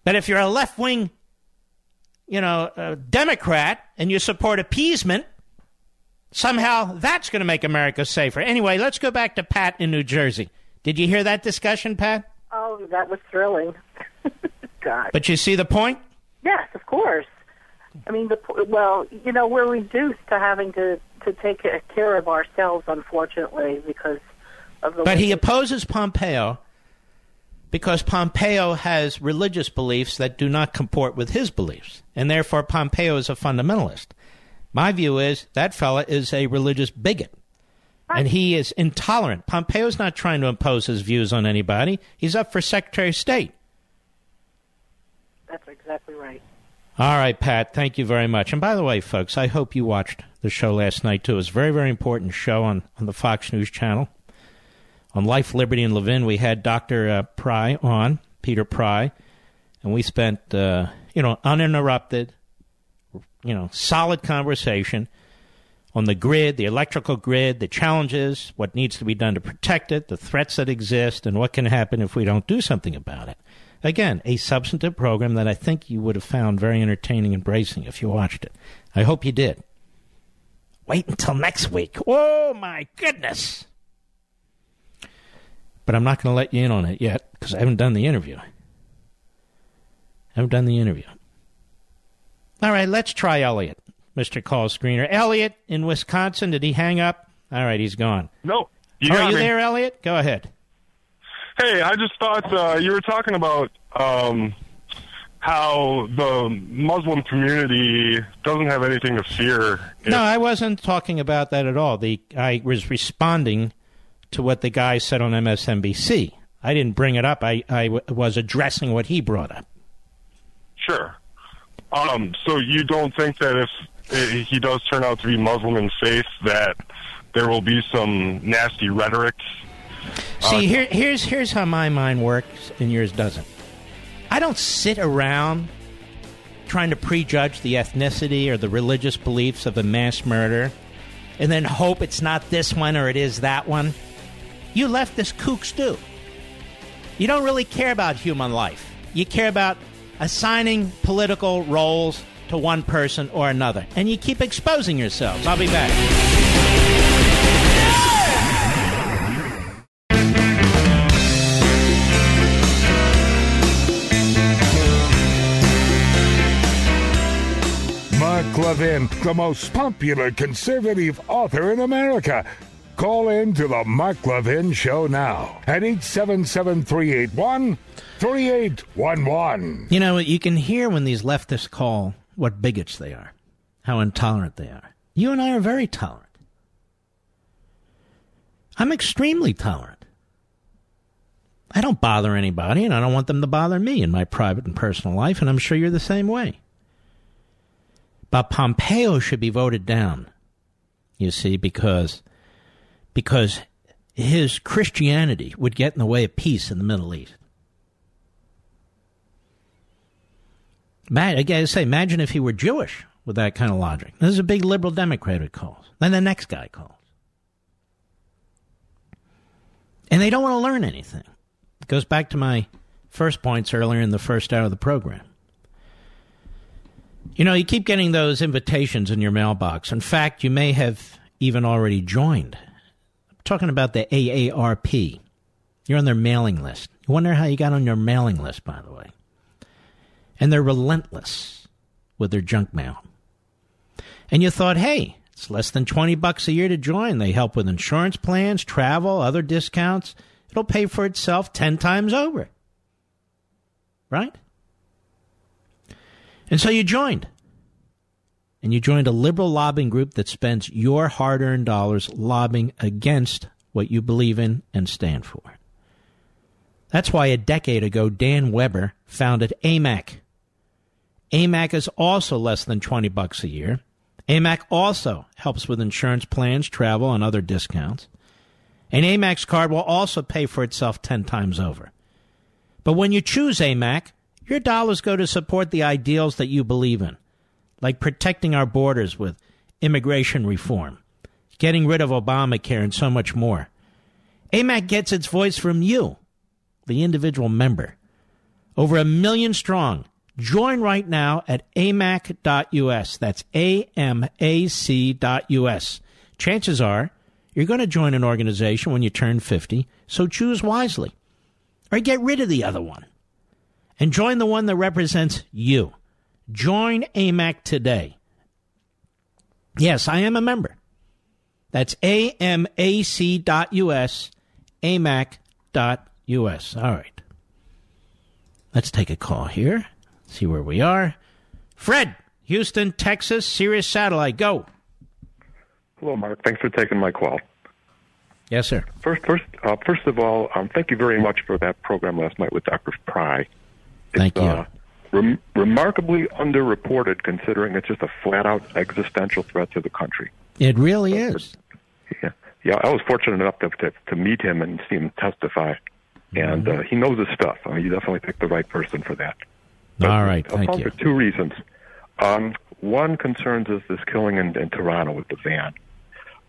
But if you're a left-wing, you know, uh, Democrat and you support appeasement, somehow that's going to make America safer. Anyway, let's go back to Pat in New Jersey. Did you hear that discussion, Pat? Oh, that was thrilling. God. But you see the point? Yes, of course. I mean, the, well, you know, we're reduced to having to, to take care of ourselves, unfortunately, because of the... But he opposes Pompeo because Pompeo has religious beliefs that do not comport with his beliefs, and therefore Pompeo is a fundamentalist. My view is that fella is a religious bigot, and he is intolerant. Pompeo's not trying to impose his views on anybody. He's up for Secretary of State. That's exactly right. All right, Pat, thank you very much. And by the way, folks, I hope you watched the show last night, too. It was a very, very important show on, on the Fox News channel. On Life, Liberty, and Levin, we had Doctor Uh, Pry on, Peter Pry, and we spent, uh, you know, uninterrupted, you know, solid conversation on the grid, the electrical grid, the challenges, what needs to be done to protect it, the threats that exist, and what can happen if we don't do something about it. Again, a substantive program that I think you would have found very entertaining and bracing if you watched it. I hope you did. Wait until next week. Oh, my goodness. But I'm not going to let you in on it yet because I haven't done the interview. I haven't done the interview. All right, let's try Elliot, Mister Call Screener. Elliot in Wisconsin, did he hang up? All right, he's gone. No. You got me. Are you there, Elliot? Go ahead. Hey, I just thought uh, you were talking about um, how the Muslim community doesn't have anything to fear. No, I wasn't talking about that at all. The I was responding to what the guy said on M S N B C. I didn't bring it up. I, I w- was addressing what he brought up. Sure. Um, so you don't think that if he does turn out to be Muslim in faith, that there will be some nasty rhetoric? See, here, here's here's how my mind works and yours doesn't. I don't sit around trying to prejudge the ethnicity or the religious beliefs of a mass murderer and then hope it's not this one or it is that one. You leftist kooks do. You don't really care about human life. You care about assigning political roles to one person or another. And you keep exposing yourselves. I'll be back. Mark Levin, the most popular conservative author in America. Call in to the Mark Levin Show now at eight seven seven, three eight one, three eight one one. You know, you can hear when these leftists call what bigots they are, how intolerant they are. You and I are very tolerant. I'm extremely tolerant. I don't bother anybody, and I don't want them to bother me in my private and personal life, and I'm sure you're the same way. But Pompeo should be voted down, you see, because... because his Christianity would get in the way of peace in the Middle East. I gotta say, imagine if he were Jewish with that kind of logic. This is a big liberal Democrat who calls. Then the next guy calls. And they don't want to learn anything. It goes back to my first points earlier in the first hour of the program. You know, you keep getting those invitations in your mailbox. In fact, you may have even already joined. Talking about the A A R P. You're on their mailing list. You wonder how you got on your mailing list, by the way. And they're relentless with their junk mail. And you thought, hey, it's less than twenty bucks a year to join. They help with insurance plans, travel, other discounts. It'll pay for itself ten times over. Right? And so you joined. And you joined a liberal lobbying group that spends your hard-earned dollars lobbying against what you believe in and stand for. That's why a decade ago, Dan Weber founded A M A C. A M A C is also less than twenty bucks a year. A M A C also helps with insurance plans, travel, and other discounts. And A M A C's card will also pay for itself ten times over. But when you choose A M A C, your dollars go to support the ideals that you believe in, like protecting our borders with immigration reform, getting rid of Obamacare, and so much more. A M A C gets its voice from you, the individual member. Over a million strong. Join right now at A M A C dot U S. That's A M A C dot U S. Chances are you're going to join an organization when you turn fifty, so choose wisely. Or get rid of the other one and join the one that represents you. Join A M A C today. Yes, I am a member. That's A M A C dot U S, A M A C dot U S. All right. Let's take a call here. See where we are. Fred, Houston, Texas, Sirius Satellite, go. Hello, Mark. Thanks for taking my call. Yes, sir. First, first, uh, first of all, um, thank you very much for that program last night with Doctor Pry. It's, thank you. Uh, Rem- remarkably underreported, considering it's just a flat-out existential threat to the country. It really is. Yeah, yeah. I was fortunate enough to to, to meet him and see him testify, and mm-hmm. uh, he knows his stuff. I mean, you definitely picked the right person for that. But all right, thank you. For two reasons. Um, one concerns is this killing in, in Toronto with the van.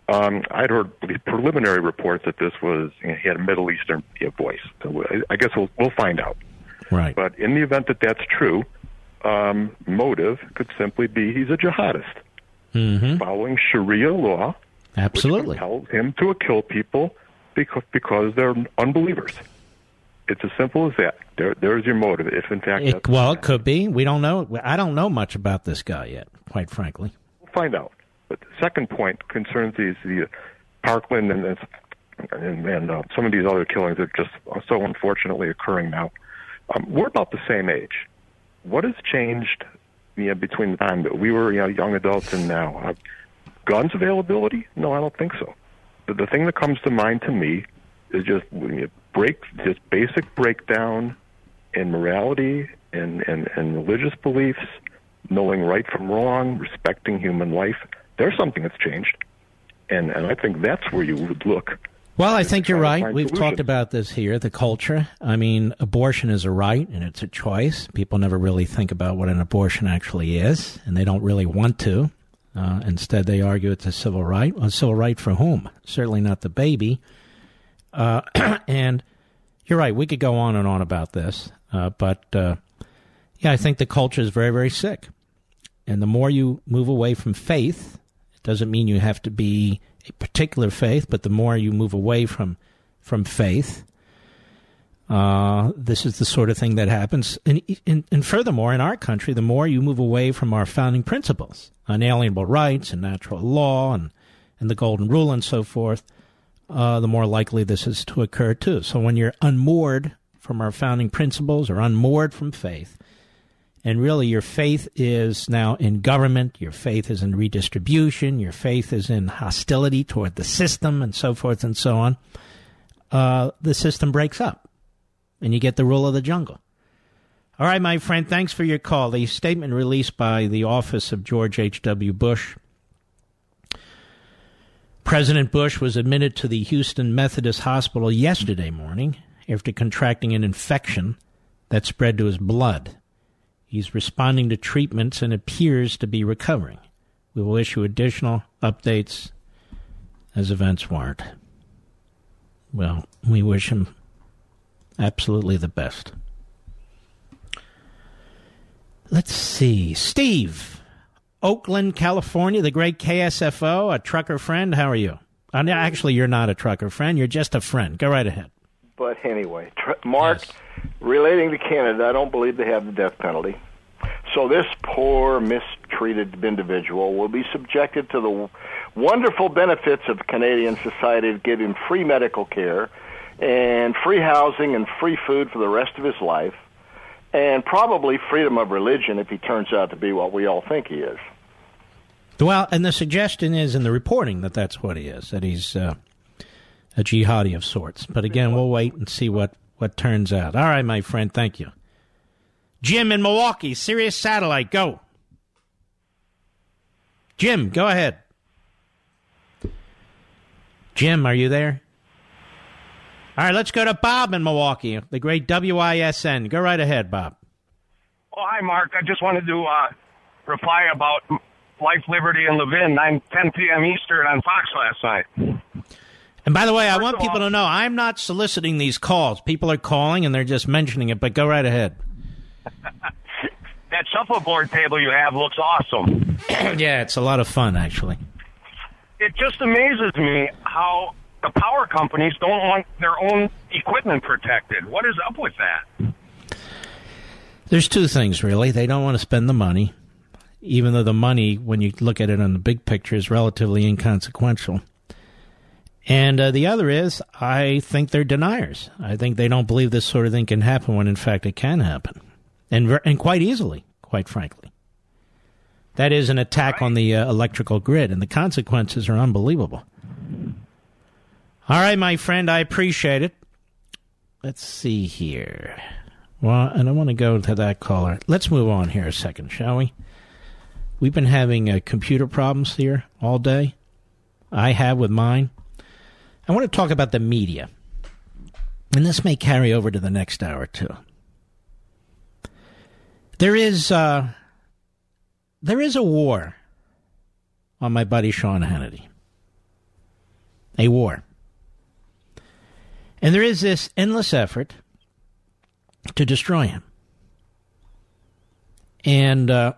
Um, I'd heard preliminary reports that this was, you know, he had a Middle Eastern voice. So I guess we'll we'll find out. Right. But in the event that that's true, um, motive could simply be he's a jihadist, mm-hmm. following Sharia law, absolutely, which compels him to kill people because because they're unbelievers. It's as simple as that. There, there's your motive. If in fact, it, well, it could be. We don't know. I don't know much about this guy yet, quite frankly. We'll find out. But the second point concerns these the Parkland and and, and uh, some of these other killings that are just so unfortunately occurring now. Um, we're about the same age. What has changed, you know, between the time that we were, you know, young adults and now? Uh, guns availability? No, I don't think so. But the thing that comes to mind to me is just you know, break, just basic breakdown in morality and, and, and religious beliefs, knowing right from wrong, respecting human life. There's something that's changed, and and I think that's where you would look. Well, I think you're right. We've talked about this here, the culture. I mean, abortion is a right, and it's a choice. People never really think about what an abortion actually is, and they don't really want to. Uh, instead, they argue it's a civil right. A civil right for whom? Certainly not the baby. Uh, and you're right. We could go on and on about this, uh, but uh, Yeah, I think the culture is very, very sick. And the more you move away from faith, it doesn't mean you have to be a particular faith, but the more you move away from from faith, uh, this is the sort of thing that happens. And, and, and furthermore, in our country, the more you move away from our founding principles, unalienable rights and natural law and, and the golden rule and so forth, uh, the more likely this is to occur, too. So when you're unmoored from our founding principles or unmoored from faith, and really your faith is now in government, your faith is in redistribution, your faith is in hostility toward the system and so forth and so on, uh, the system breaks up and you get the rule of the jungle. All right, my friend, thanks for your call. The statement released by the office of George H W. Bush. President Bush was admitted to the Houston Methodist Hospital yesterday morning after contracting an infection that spread to his blood. He's responding to treatments and appears to be recovering. We will issue additional updates as events warrant. Well, we wish him absolutely the best. Let's see. Steve, Oakland, California, the great K S F O, a trucker friend. How are you? Actually, you're not a trucker friend. You're just a friend. Go right ahead. But anyway, tr- Mark, yes. Relating to Canada, I don't believe they have the death penalty. So this poor, mistreated individual will be subjected to the wonderful benefits of Canadian society of giving free medical care and free housing and free food for the rest of his life, and probably freedom of religion if he turns out to be what we all think he is. Well, and the suggestion is in the reporting that that's what he is, that he's... Uh... a jihadi of sorts. But again, we'll wait and see what, what turns out. All right, my friend, thank you. Jim in Milwaukee, Sirius Satellite, go. Jim, go ahead. Jim, are you there? All right, let's go to Bob in Milwaukee, the great W I S N. Go right ahead, Bob. Oh, hi, Mark. I just wanted to uh, reply about Life, Liberty, and Levin, nine ten p.m. Eastern on Fox last night. And by the way, I First want people all, to know, I'm not soliciting these calls. People are calling, and they're just mentioning it, but go right ahead. That shuffleboard table you have looks awesome. Yeah, it's a lot of fun, actually. It just amazes me how the power companies don't want their own equipment protected. What is up with that? There's two things, really. They don't want to spend the money, even though the money, when you look at it on the big picture, is relatively inconsequential. And uh, the other is, I think they're deniers. I think they don't believe this sort of thing can happen when, in fact, it can happen. And and quite easily, quite frankly. That is an attack on the uh, electrical grid, and the consequences are unbelievable. All right, my friend, I appreciate it. Let's see here. Well, and I want to go to that caller. Let's move on here a second, shall we? We've been having uh, computer problems here all day. I have with mine. I want to talk about the media, and this may carry over to the next hour, too. There is uh, there is a war on my buddy Sean Hannity, a war. And there is this endless effort to destroy him. And uh,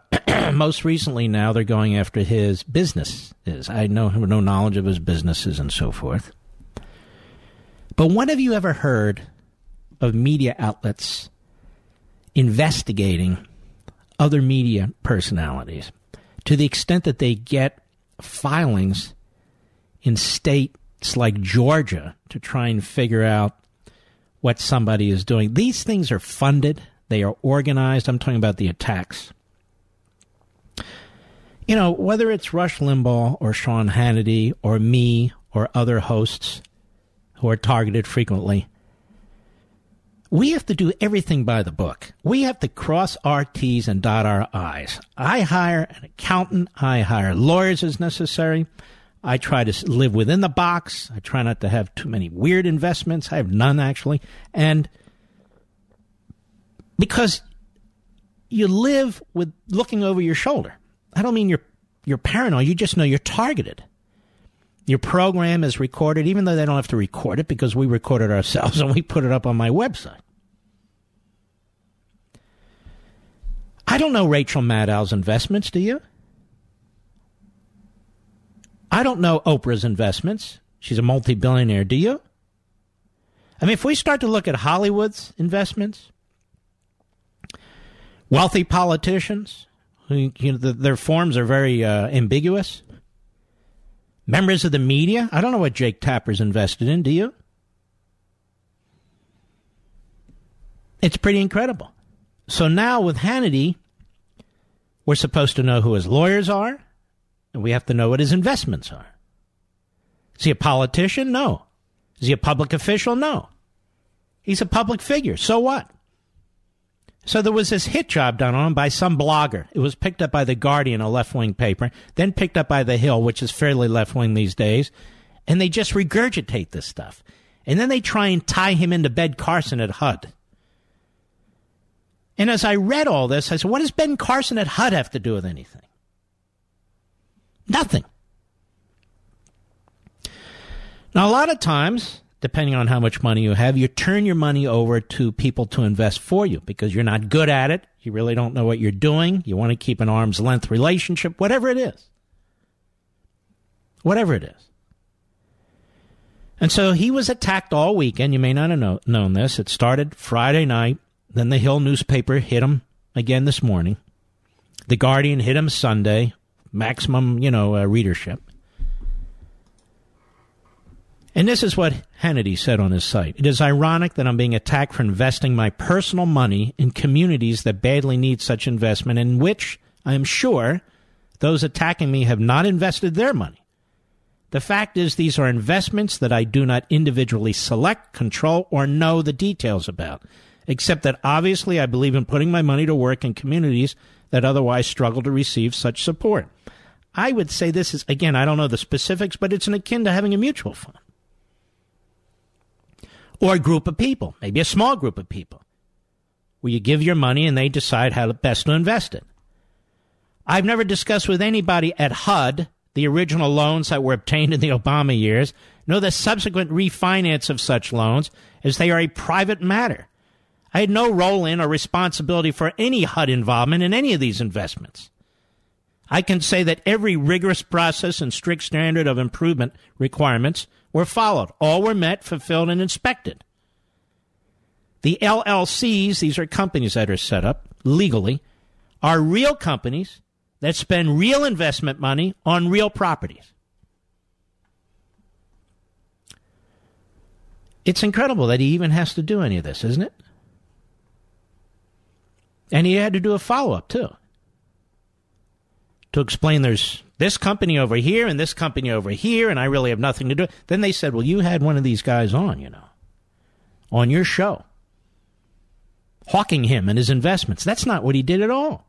most recently now, they're going after his businesses. I know, have no knowledge of his businesses and so forth. But when have you ever heard of media outlets investigating other media personalities to the extent that they get filings in states like Georgia to try and figure out what somebody is doing? These things are funded. They are organized. I'm talking about the attacks. You know, whether it's Rush Limbaugh or Sean Hannity or me or other hosts who are targeted frequently, we have to do everything by the book. We have to cross our T's and dot our I's. I hire an accountant. I hire lawyers as necessary. I try to live within the box. I try not to have too many weird investments. I have none, actually. And because you live with looking over your shoulder. I don't mean you're, you're paranoid. You just know you're targeted. Your program is recorded, even though they don't have to record it, because we record it ourselves and we put it up on my website. I don't know Rachel Maddow's investments, do you? I don't know Oprah's investments. She's a multi-billionaire, do you? I mean, if we start to look at Hollywood's investments, wealthy politicians, who, you know, the, their forms are very uh, ambiguous. Members of the media, I don't know what Jake Tapper's invested in, do you? It's pretty incredible. So now with Hannity, we're supposed to know who his lawyers are, and we have to know what his investments are. Is he a politician? No. Is he a public official? No. He's a public figure. So what? So there was this hit job done on him by some blogger. It was picked up by The Guardian, a left-wing paper, then picked up by The Hill, which is fairly left-wing these days, and they just regurgitate this stuff. And then they try and tie him into Ben Carson at H U D. And as I read all this, I said, what does Ben Carson at H U D have to do with anything? Nothing. Now, a lot of times, depending on how much money you have, you turn your money over to people to invest for you because you're not good at it. You really don't know what you're doing. You want to keep an arm's length relationship, whatever it is. Whatever it is. And so he was attacked all weekend. You may not have known this. It started Friday night. Then the Hill newspaper hit him again this morning. The Guardian hit him Sunday. Maximum, you know, uh, readership. And this is what Hannity said on his site. It is ironic that I'm being attacked for investing my personal money in communities that badly need such investment, in which I am sure those attacking me have not invested their money. The fact is these are investments that I do not individually select, control, or know the details about, except that obviously I believe in putting my money to work in communities that otherwise struggle to receive such support. I would say this is, again, I don't know the specifics, but it's akin to having a mutual fund. Or a group of people, maybe a small group of people, where you give your money and they decide how best to invest it. I've never discussed with anybody at H U D the original loans that were obtained in the Obama years, nor the subsequent refinance of such loans, as they are a private matter. I had no role in or responsibility for any H U D involvement in any of these investments. I can say that every rigorous process and strict standard of improvement requirements were followed. All were met, fulfilled, and inspected. The L L Cs, these are companies that are set up legally, are real companies that spend real investment money on real properties. It's incredible that he even has to do any of this, isn't it? And he had to do a follow-up, too, to explain there's this company over here and this company over here, and I really have nothing to do. Then they said, well, you had one of these guys on, you know, on your show, hawking him and his investments. That's not what he did at all.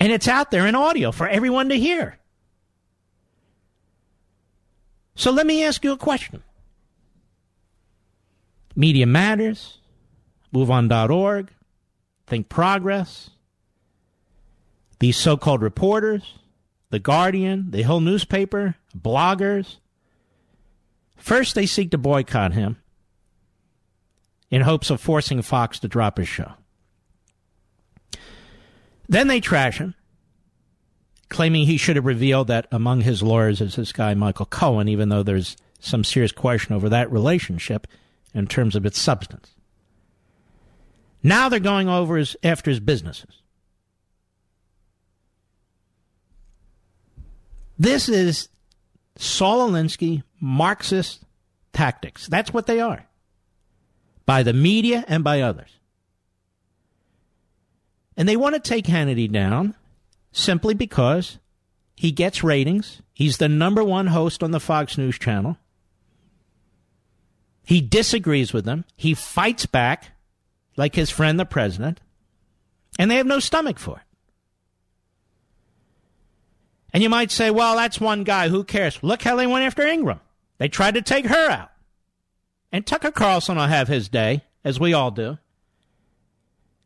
And it's out there in audio for everyone to hear. So let me ask you a question. Media Matters, MoveOn dot org, Think Progress, these so-called reporters, The Guardian, the Hill newspaper, bloggers. First, they seek to boycott him in hopes of forcing Fox to drop his show. Then they trash him, claiming he should have revealed that among his lawyers is this guy Michael Cohen, even though there's some serious question over that relationship in terms of its substance. Now they're going over his, after his businesses. This is Saul Alinsky Marxist tactics. That's what they are. By the media and by others. And they want to take Hannity down simply because he gets ratings. He's the number one host on the Fox News channel. He disagrees with them. He fights back like his friend the president. And they have no stomach for it. And you might say, well, that's one guy. Who cares? Look how they went after Ingram. They tried to take her out. And Tucker Carlson will have his day, as we all do.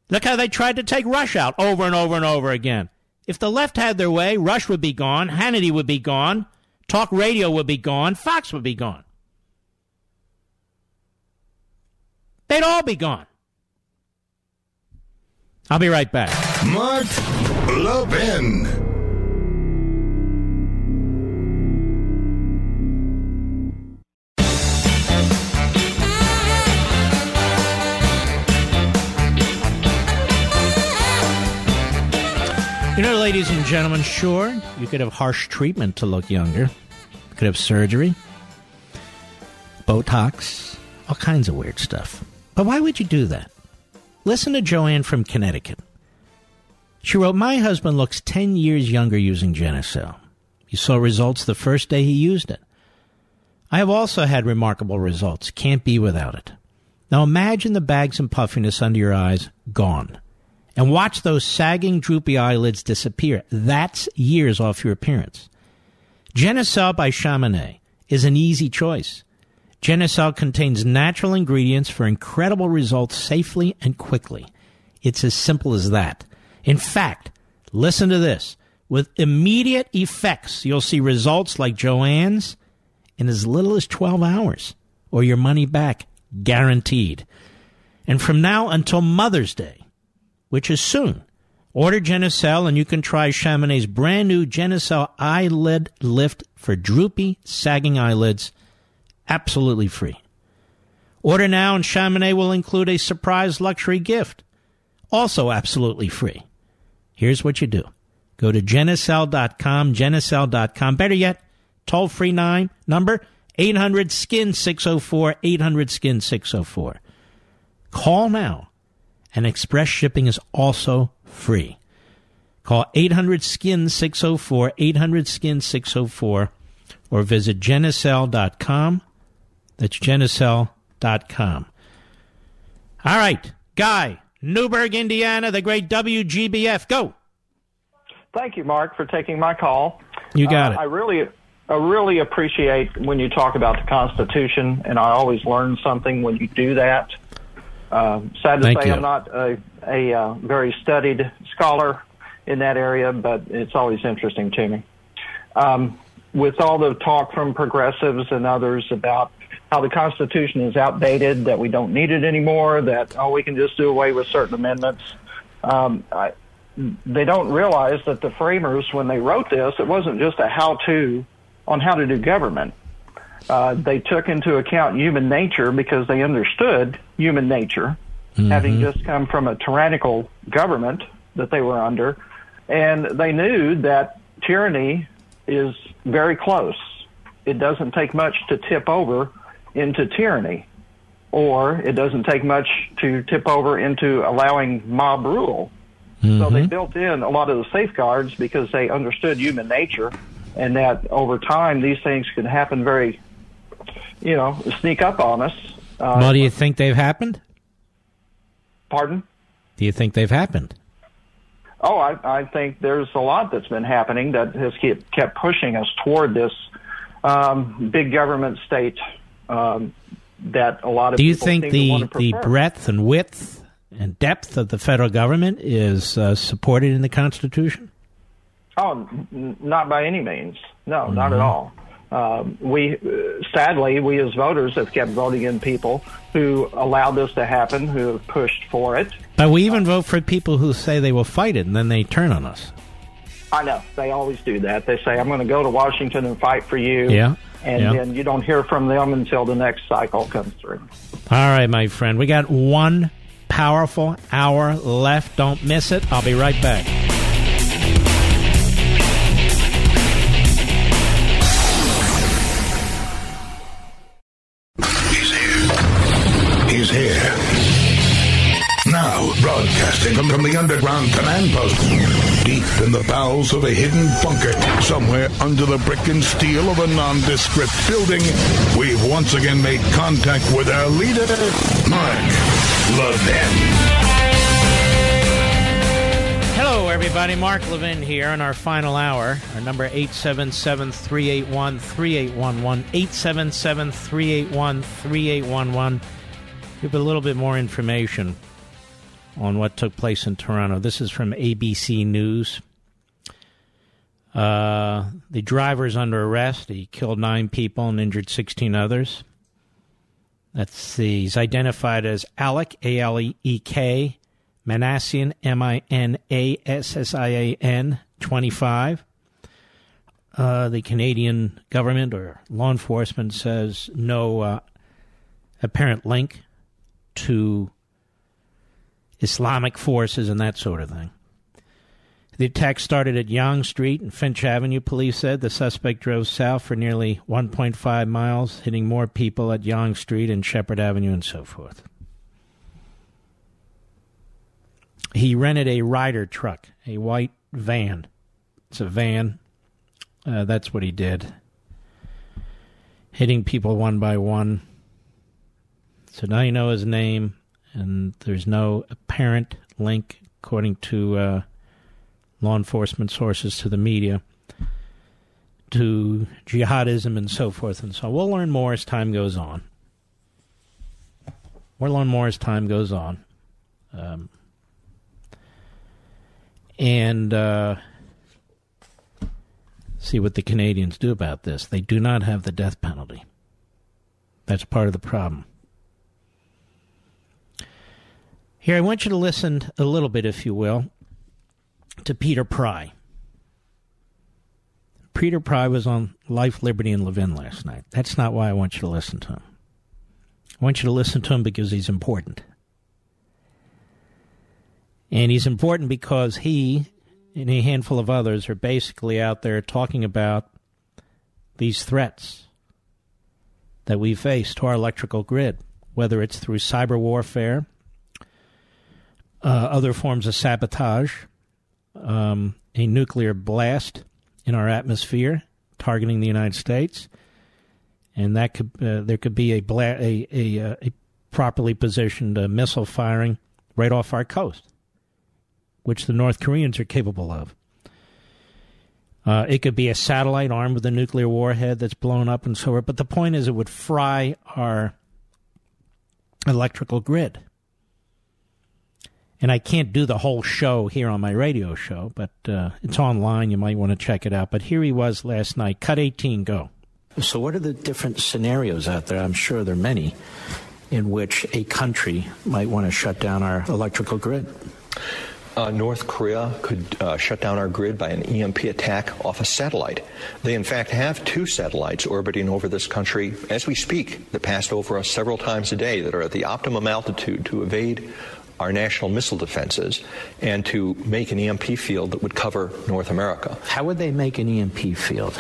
Look how they tried to take Rush out over and over and over again. If the left had their way, Rush would be gone, Hannity would be gone, talk radio would be gone, Fox would be gone. They'd all be gone. I'll be right back. Mark Levin. You know, ladies and gentlemen, sure, you could have harsh treatment to look younger. You could have surgery, Botox, all kinds of weird stuff. But why would you do that? Listen to Joanne from Connecticut. She wrote, "My husband looks ten years younger using Genocell. He saw results the first day he used it. I have also had remarkable results. Can't be without it. Now imagine the bags and puffiness under your eyes, gone. And watch those sagging, droopy eyelids disappear. That's years off your appearance. Genocell by Chaminade is an easy choice. Genocell contains natural ingredients for incredible results safely and quickly. It's as simple as that. In fact, listen to this. With immediate effects, you'll see results like Joanne's in as little as twelve hours, or your money back, guaranteed. And from now until Mother's Day, which is soon, order Genocell and you can try Chaminade's brand new Genocell Eyelid Lift for droopy, sagging eyelids, absolutely free. Order now and Chaminade will include a surprise luxury gift, also absolutely free. Here's what you do. Go to Genocell dot com, Genocell dot com. Better yet, toll-free nine, number eight hundred S K I N six oh four, eight hundred S K I N six oh four. Call now. And express shipping is also free. Call eight hundred S K I N six oh four, eight hundred S K I N six oh four, or visit Genocell dot com. That's Genocell dot com. All right, Guy, Newburgh, Indiana, the great W G B F. Go. Thank you, Mark, for taking my call. You got uh, it. I really, I really appreciate when you talk about the Constitution, and I always learn something when you do that. Uh, sad to Thank say you. I'm not a, a uh, very studied scholar in that area, but it's always interesting to me. Um, with all the talk from progressives and others about how the Constitution is outdated, that we don't need it anymore, that, oh, we can just do away with certain amendments, um, I, they don't realize that the framers, when they wrote this, it wasn't just a how-to on how to do government. Uh, they took into account human nature because they understood human nature, mm-hmm. having just come from a tyrannical government that they were under. And they knew that tyranny is very close. It doesn't take much to tip over into tyranny, or it doesn't take much to tip over into allowing mob rule. Mm-hmm. So they built in a lot of the safeguards because they understood human nature and that over time these things could happen very you know, sneak up on us. Uh, well, do you think they've happened? Pardon? Do you think they've happened? Oh, I, I think there's a lot that's been happening that has kept, kept pushing us toward this um, big government state um, that a lot of people Do you people think seem the, to want to the breadth and width and depth of the federal government is uh, supported in the Constitution? Oh, n- not by any means. No, mm-hmm. not at all. Um, we, sadly, we as voters have kept voting in people who allowed this to happen, who have pushed for it. But we even uh, vote for people who say they will fight it, and then they turn on us. I know. They always do that. They say, I'm going to go to Washington and fight for you. Yeah. And yeah. then you don't hear from them until the next cycle comes through. All right, my friend. We got one powerful hour left. Don't miss it. I'll be right back. Broadcasting from the underground command post, deep in the bowels of a hidden bunker, somewhere under the brick and steel of a nondescript building, we've once again made contact with our leader, Mark Levin. Hello, everybody. Mark Levin here in our final hour. Our number, eight seven seven, three eight one, three eight one one, eight seven seven, three eight one, three eight one one. Give a little bit more information on what took place in Toronto. This is from A B C News. Uh, the driver is under arrest. He killed nine people and injured sixteen others. That's the, he's identified as Alec, A L E K, Minassian, M I N A S S I A N, twenty-five. Uh, the Canadian government or law enforcement says no uh, apparent link to Islamic forces and that sort of thing. The attack started at Yonge Street and Finch Avenue, police said. The suspect drove south for nearly one point five miles, hitting more people at Yonge Street and Shepherd Avenue and so forth. He rented a rider truck, a white van. It's a van. Uh, that's what he did. Hitting people one by one. So now you know his name, and there's no apparent link, according to uh, law enforcement sources, to the media, to jihadism and so forth and so on. We'll learn more as time goes on. We'll learn more as time goes on. Um, and... Uh, see what the Canadians do about this. They do not have the death penalty. That's part of the problem. Here, I want you to listen a little bit, if you will, to Peter Pry. Peter Pry was on Life, Liberty, and Levin last night. That's not why I want you to listen to him. I want you to listen to him because he's important. And he's important because he... and a handful of others are basically out there talking about these threats that we face to our electrical grid, whether it's through cyber warfare, uh, other forms of sabotage, um, a nuclear blast in our atmosphere targeting the United States, and that could uh, there could be a, bla- a, a, a properly positioned uh, missile firing right off our coast, which the North Koreans are capable of. Uh, it could be a satellite armed with a nuclear warhead that's blown up and so forth. But the point is it would fry our electrical grid. And I can't do the whole show here on my radio show, but uh, it's online. You might want to check it out. But here he was last night. Cut eighteen, go. So what are the different scenarios out there? I'm sure there are many in which a country might want to shut down our electrical grid. Uh, North Korea could uh, shut down our grid by an E M P attack off a satellite. They, in fact, have two satellites orbiting over this country as we speak that passed over us several times a day that are at the optimum altitude to evade our national missile defenses and to make an E M P field that would cover North America. How would they make an E M P field?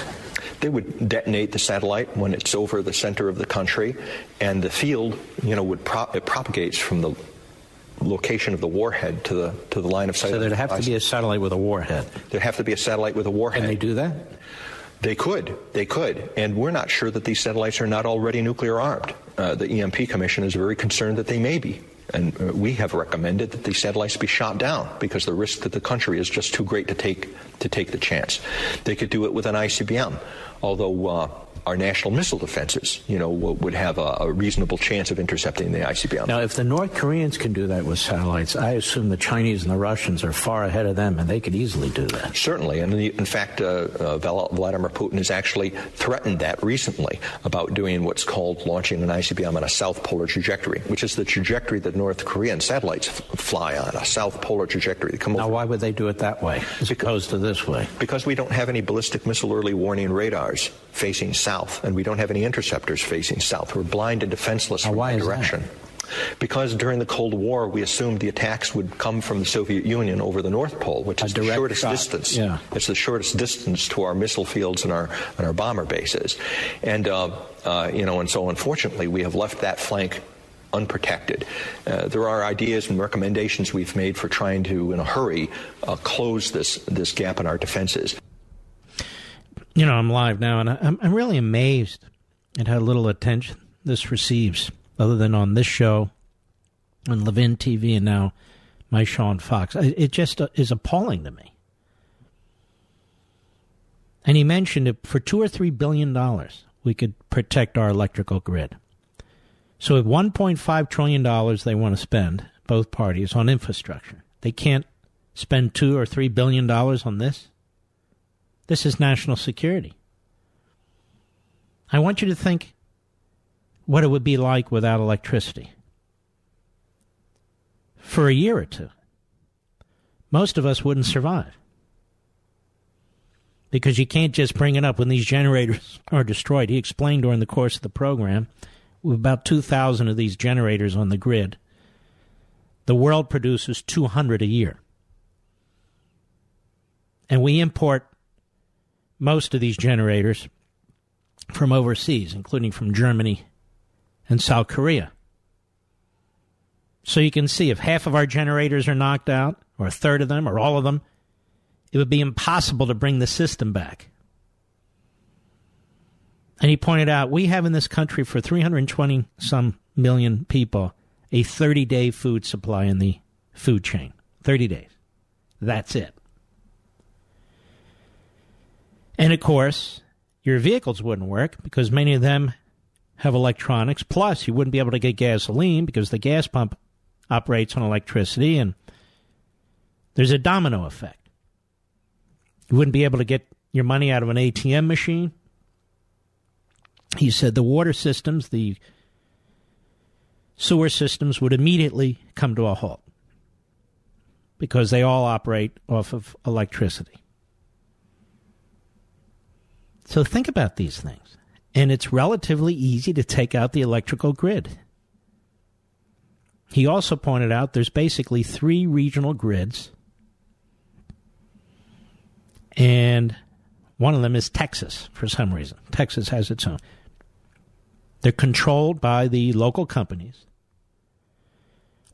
They would detonate the satellite when it's over the center of the country, and the field, you know, would pro- it propagates from the location of the warhead to the to the line of sight. So there'd have to be a satellite with a warhead. There'd have to be a satellite with a warhead. Can they do that? They could. They could. And we're not sure that these satellites are not already nuclear armed. Uh, the E M P Commission is very concerned that they may be. And uh, we have recommended that these satellites be shot down because the risk to the country is just too great to take to take the chance. They could do it with an I C B M, although... Uh, Our national missile defenses, you know, would have a, a reasonable chance of intercepting the I C B M. Now, if the North Koreans can do that with satellites, I assume the Chinese and the Russians are far ahead of them, and they could easily do that. Certainly. And in fact, uh, uh, Vladimir Putin has actually threatened that recently about doing what's called launching an I C B M on a south polar trajectory, which is the trajectory that North Korean satellites f- fly on, a south polar trajectory. They come now, over. Why would they do it that way as because, opposed to this way? Because we don't have any ballistic missile early warning radars facing south. And we don't have any interceptors facing south. We're blind and defenseless from that direction. Because during the Cold War, we assumed the attacks would come from the Soviet Union over the North Pole, which is the shortest distance. Yeah. It's the shortest distance to our missile fields and our and our bomber bases. And uh, uh, you know, and so unfortunately, we have left that flank unprotected. Uh, there are ideas and recommendations we've made for trying to, in a hurry, uh, close this this gap in our defenses. You know, I'm live now, and I'm, I'm really amazed at how little attention this receives, other than on this show, on Levin T V, and now my show on Fox. It just is appalling to me. And he mentioned that for two or three billion dollars, we could protect our electrical grid. So at one point five trillion dollars they want to spend, both parties, on infrastructure, they can't spend two or three billion dollars on this? This is national security. I want you to think what it would be like without electricity for a year or two. most of us wouldn't survive. Because you can't just bring it up when these generators are destroyed. He explained during the course of the program, with about two thousand of these generators on the grid, the world produces two hundred a year. And we import most of these generators from overseas, including from Germany and South Korea. So you can see if half of our generators are knocked out, or a third of them, or all of them, it would be impossible to bring the system back. And he pointed out, we have in this country for three hundred twenty some million people a thirty day food supply in the food chain. thirty days. That's it. And of course, your vehicles wouldn't work because many of them have electronics. Plus, you wouldn't be able to get gasoline because the gas pump operates on electricity, and there's a domino effect. You wouldn't be able to get your money out of an A T M machine. He said the water systems, the sewer systems would immediately come to a halt because they all operate off of electricity. So think about these things. And it's relatively easy to take out the electrical grid. He also pointed out there's basically three regional grids. And one of them is Texas, for some reason. Texas has its own. They're controlled by the local companies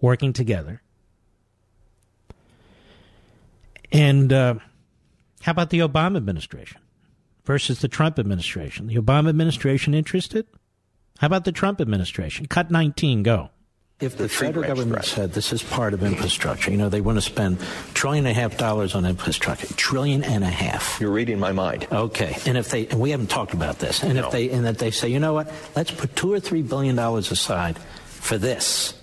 working together. And uh, how about the Obama administration versus the Trump administration? The Obama administration interested? How about the Trump administration? Cut nineteen, go. If the federal government said this is part of infrastructure, you know, they want to spend a trillion and a half dollars on infrastructure, trillion and a half. You're reading my mind. Okay. And if they, and we haven't talked about this, and no. if they, and that they say, you know what, let's put two or three billion dollars aside for this.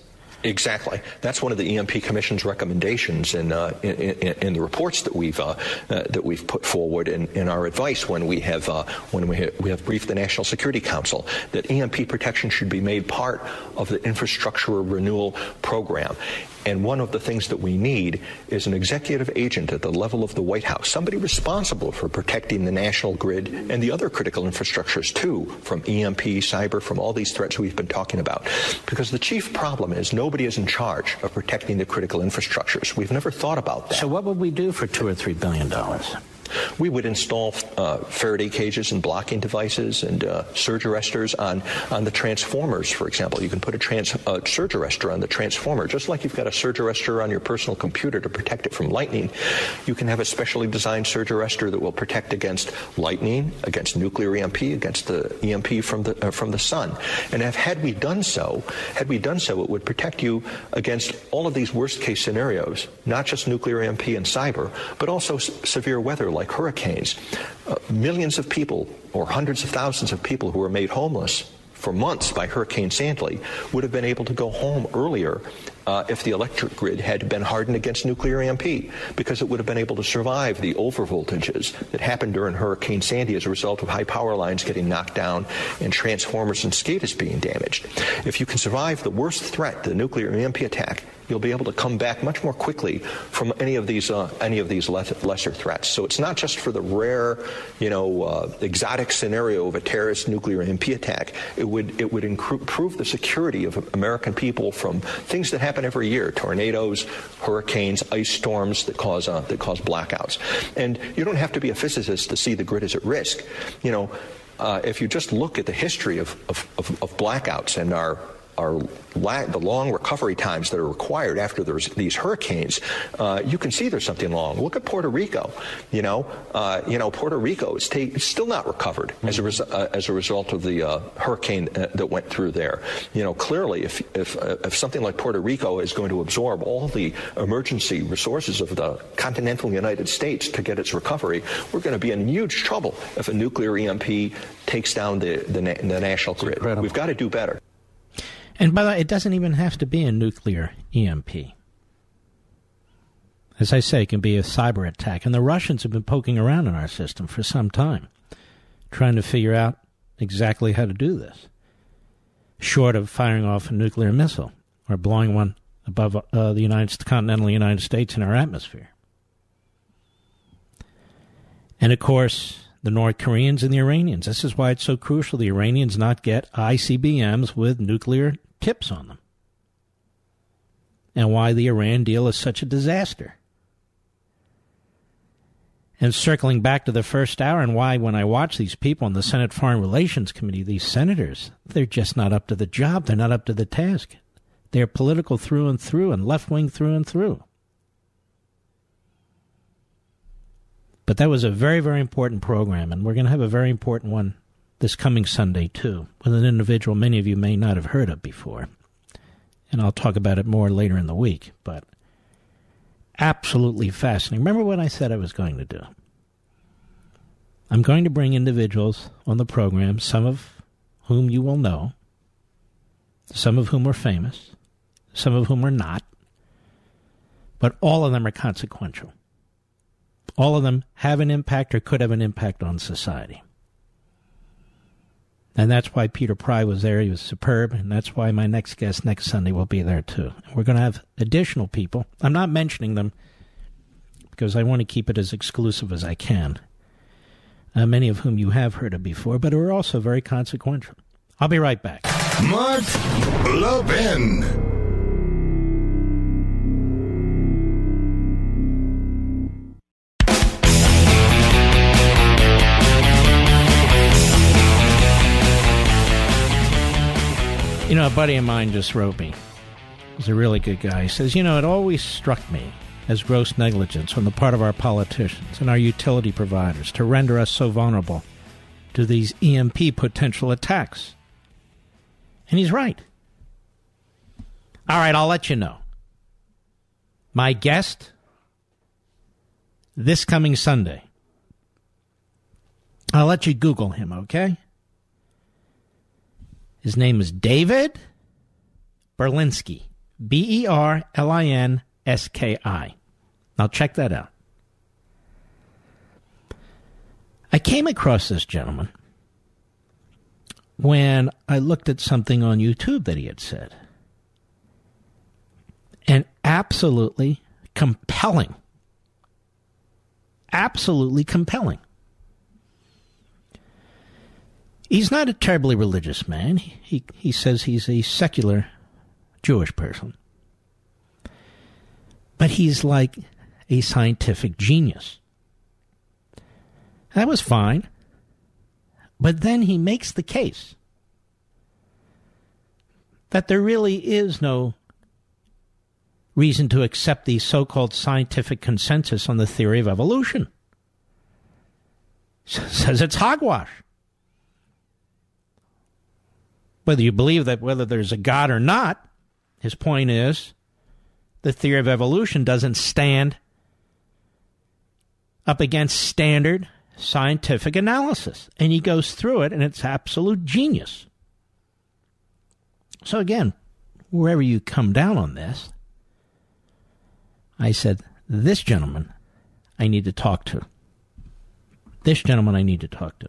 Exactly. That's one of the E M P Commission's recommendations in uh, in, in, in the reports that we've uh, uh, that we've put forward in, in our advice when we have uh, when we ha- we have briefed the National Security Council that E M P protection should be made part of the infrastructure renewal program. And one of the things that we need is an executive agent at the level of the White House, somebody responsible for protecting the national grid and the other critical infrastructures, too, from E M P, cyber, from all these threats we've been talking about. Because the chief problem is nobody is in charge of protecting the critical infrastructures. We've never thought about that. So what would we do for two or three billion dollars? We would install uh, Faraday cages and blocking devices and uh, surge arresters on, on the transformers, for example. You can put a trans, uh, surge arrestor on the transformer. Just like you've got a surge arrestor on your personal computer to protect it from lightning, you can have a specially designed surge arrestor that will protect against lightning, against nuclear E M P, against the E M P from the, uh, from the sun. And if, had we done so, had we done so, it would protect you against all of these worst-case scenarios, not just nuclear E M P and cyber, but also s- severe weather like hurricanes. Uh, millions of people, or hundreds of thousands of people who were made homeless for months by Hurricane Sandy would have been able to go home earlier uh, if the electric grid had been hardened against nuclear E M P, because it would have been able to survive the overvoltages that happened during Hurricane Sandy as a result of high power lines getting knocked down and transformers and SCADAs being damaged. If you can survive the worst threat, the nuclear E M P attack, you'll be able to come back much more quickly from any of these uh, any of these le- lesser threats. So it's not just for the rare, you know, uh, exotic scenario of a terrorist nuclear E M P attack. It would it would improve the security of American people from things that happen every year: tornadoes, hurricanes, ice storms that cause uh, that cause blackouts. And you don't have to be a physicist to see the grid is at risk. You know, uh, if you just look at the history of of, of, of blackouts and our Are la- the long recovery times that are required after there's these hurricanes, uh, you can see there's something wrong. Look at Puerto Rico. You know, uh, you know, Puerto Rico is ta- still not recovered as a res- uh, as a result of the uh, hurricane uh, that went through there. You know, clearly, if if uh, if something like Puerto Rico is going to absorb all the emergency resources of the continental United States to get its recovery, we're going to be in huge trouble if a nuclear E M P takes down the the, na- the national grid. Incredible. We've got to do better. And by the way, it doesn't even have to be a nuclear E M P. As I say, it can be a cyber attack. And the Russians have been poking around in our system for some time, trying to figure out exactly how to do this, short of firing off a nuclear missile or blowing one above uh, the United, continental United States in our atmosphere. And, of course, the North Koreans and the Iranians. This is why it's so crucial the Iranians not get I C B Ms with nuclear tips on them. And why the Iran deal is such a disaster. And circling back to the first hour and why when I watch these people in the Senate Foreign Relations Committee, these senators, they're just not up to the job. They're not up to the task. They're political through and through and left-wing through and through. But that was a very, very important program, and we're going to have a very important one this coming Sunday, too, with an individual many of you may not have heard of before. And I'll talk about it more later in the week, but absolutely fascinating. Remember what I said I was going to do. I'm going to bring individuals on the program, some of whom you will know, some of whom are famous, some of whom are not, but all of them are consequential. All of them have an impact or could have an impact on society. And that's why Peter Pry was there. He was superb. And that's why my next guest next Sunday will be there, too. And we're going to have additional people. I'm not mentioning them because I want to keep it as exclusive as I can. Uh, many of whom you have heard of before, but are also very consequential. I'll be right back. Mark Levin. You know, a buddy of mine just wrote me. He's a really good guy. He says, you know, it always struck me as gross negligence on the part of our politicians and our utility providers to render us so vulnerable to these E M P potential attacks. And he's right. All right, I'll let you know. My guest this coming Sunday. I'll let you Google him, okay? His name is David Berlinski, B E R L I N S K I. Now check that out. I came across this gentleman when I looked at something on YouTube that he had said. And absolutely compelling. Absolutely compelling. He's not a terribly religious man. He, he he says he's a secular Jewish person. But he's like a scientific genius. That was fine. But then he makes the case that there really is no reason to accept the so-called scientific consensus on the theory of evolution. Says it's hogwash. Whether you believe that, whether there's a God or not, his point is the theory of evolution doesn't stand up against standard scientific analysis. And he goes through it, and it's absolute genius. So again, wherever you come down on this, I said, this gentleman I need to talk to. This gentleman I need to talk to.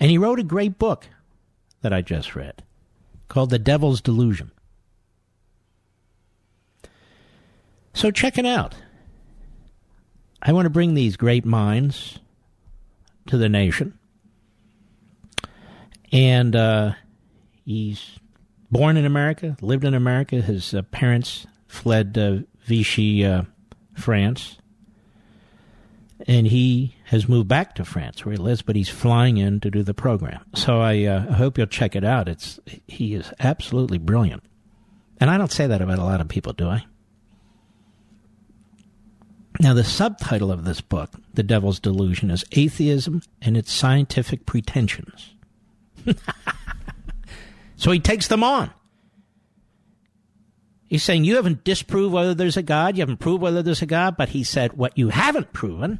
And he wrote a great book that I just read, called The Devil's Delusion. So check it out. I want to bring these great minds to the nation. And uh, he's born in America, lived in America. His uh, parents fled uh, Vichy, uh, France. And he has moved back to France where he lives, but he's flying in to do the program. So I, uh, I hope you'll check it out. It's he is absolutely brilliant. And I don't say that about a lot of people, do I? Now, the subtitle of this book, The Devil's Delusion, is Atheism and Its Scientific Pretensions. So he takes them on. He's saying you haven't disproved whether there's a God, you haven't proved whether there's a God, but he said what you haven't proven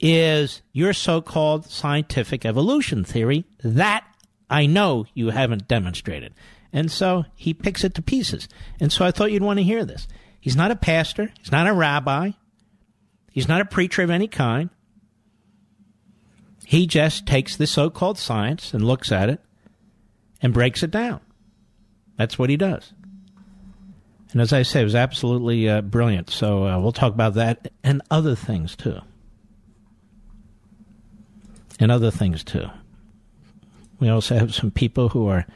is your so-called scientific evolution theory that I know you haven't demonstrated. And so he picks it to pieces. And so I thought you'd want to hear this. He's not a pastor. He's not a rabbi. He's not a preacher of any kind. He just takes the so-called science and looks at it and breaks it down. That's what he does. And as I say, it was absolutely uh, brilliant. So uh, we'll talk about that and other things, too. and other things too. We also have some people who are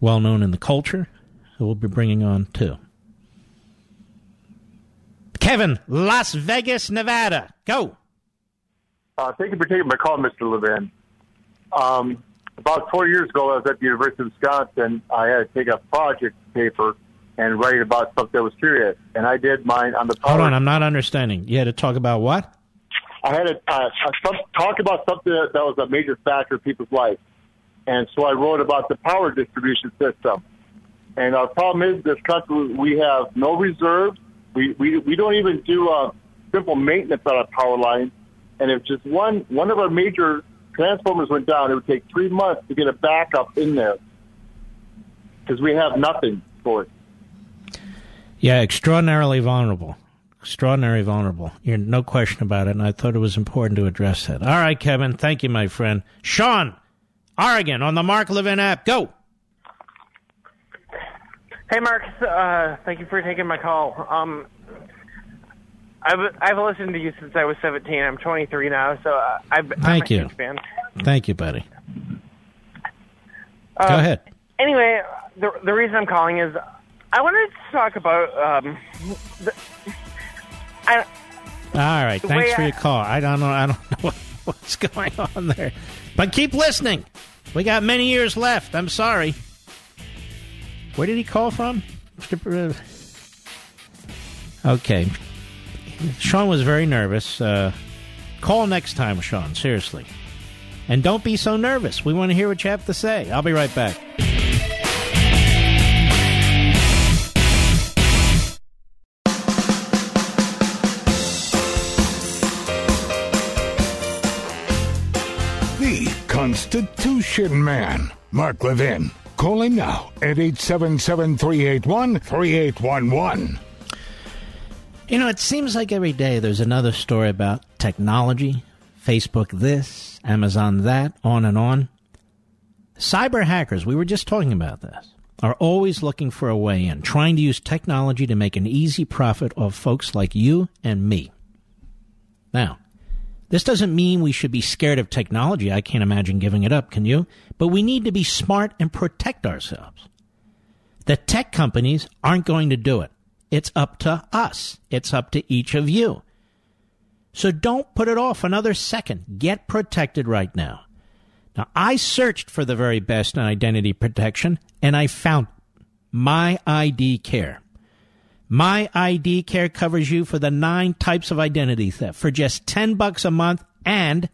well known in the culture who we'll be bringing on too. Kevin, Las Vegas, Nevada. Go. Uh, thank you for taking my call, Mister Levin. Um, about four years ago, I was at the University of Wisconsin. I had to take a project paper and write about something that was curious. And I did mine on the power. Hold on, I'm not understanding. You had to talk about what? I had to uh, talk about something that was a major factor in people's life. And so I wrote about the power distribution system. And our problem is this country, we have no reserves. We, we, we don't even do uh, simple maintenance on our power lines. And if just one, one of our major transformers went down, it would take three months to get a backup in there because we have nothing for it. Yeah, extraordinarily vulnerable. Extraordinarily vulnerable. You're no question about it, and I thought it was important to address that. All right, Kevin. Thank you, my friend. Sean, Oregon, on the Mark Levin app. Go. Hey, Mark. Uh, thank you for taking my call. Um, I've I've listened to you since I was seventeen. I'm twenty-three now, so uh, I've, Thank I'm a you. huge fan. Thank you, buddy. Uh, Go ahead. Anyway, the the reason I'm calling is I wanted to talk about. Um, the, I, All right, thanks for I, your call. I don't know. I don't know what, what's going on there, but keep listening. We got many years left. I'm sorry. Where did he call from? Okay. Sean was very nervous. Uh, call next time, Sean, seriously. And don't be so nervous. We want to hear what you have to say. I'll be right back. The Constitution Man, Mark Levin. Call him now at eight seven seven, three eight one, three eight one one. You know, it seems like every day there's another story about technology, Facebook this, Amazon that, on and on. Cyber hackers, we were just talking about this, are always looking for a way in, trying to use technology to make an easy profit off folks like you and me. Now, this doesn't mean we should be scared of technology. I can't imagine giving it up, can you? But we need to be smart and protect ourselves. The tech companies aren't going to do it. It's up to us. It's up to each of you. So don't put it off another second. Get protected right now. Now, I searched for the very best in identity protection, and I found My I D Care. My I D Care covers you for the nine types of identity theft for just ten bucks a month, and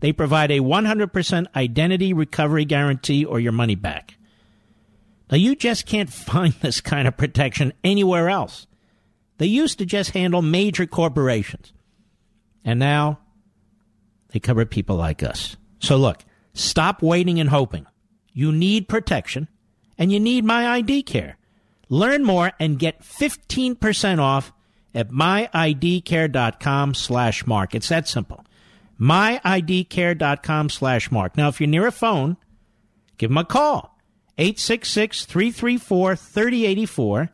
they provide a one hundred percent identity recovery guarantee or your money back. Now, you just can't find this kind of protection anywhere else. They used to just handle major corporations. And now, they cover people like us. So look, stop waiting and hoping. You need protection, and you need My I D Care. Learn more and get fifteen percent off at myidcare.com slash mark. It's that simple. myidcare.com slash mark. Now, if you're near a phone, give them a call. eight six six, three three four, three zero eight four.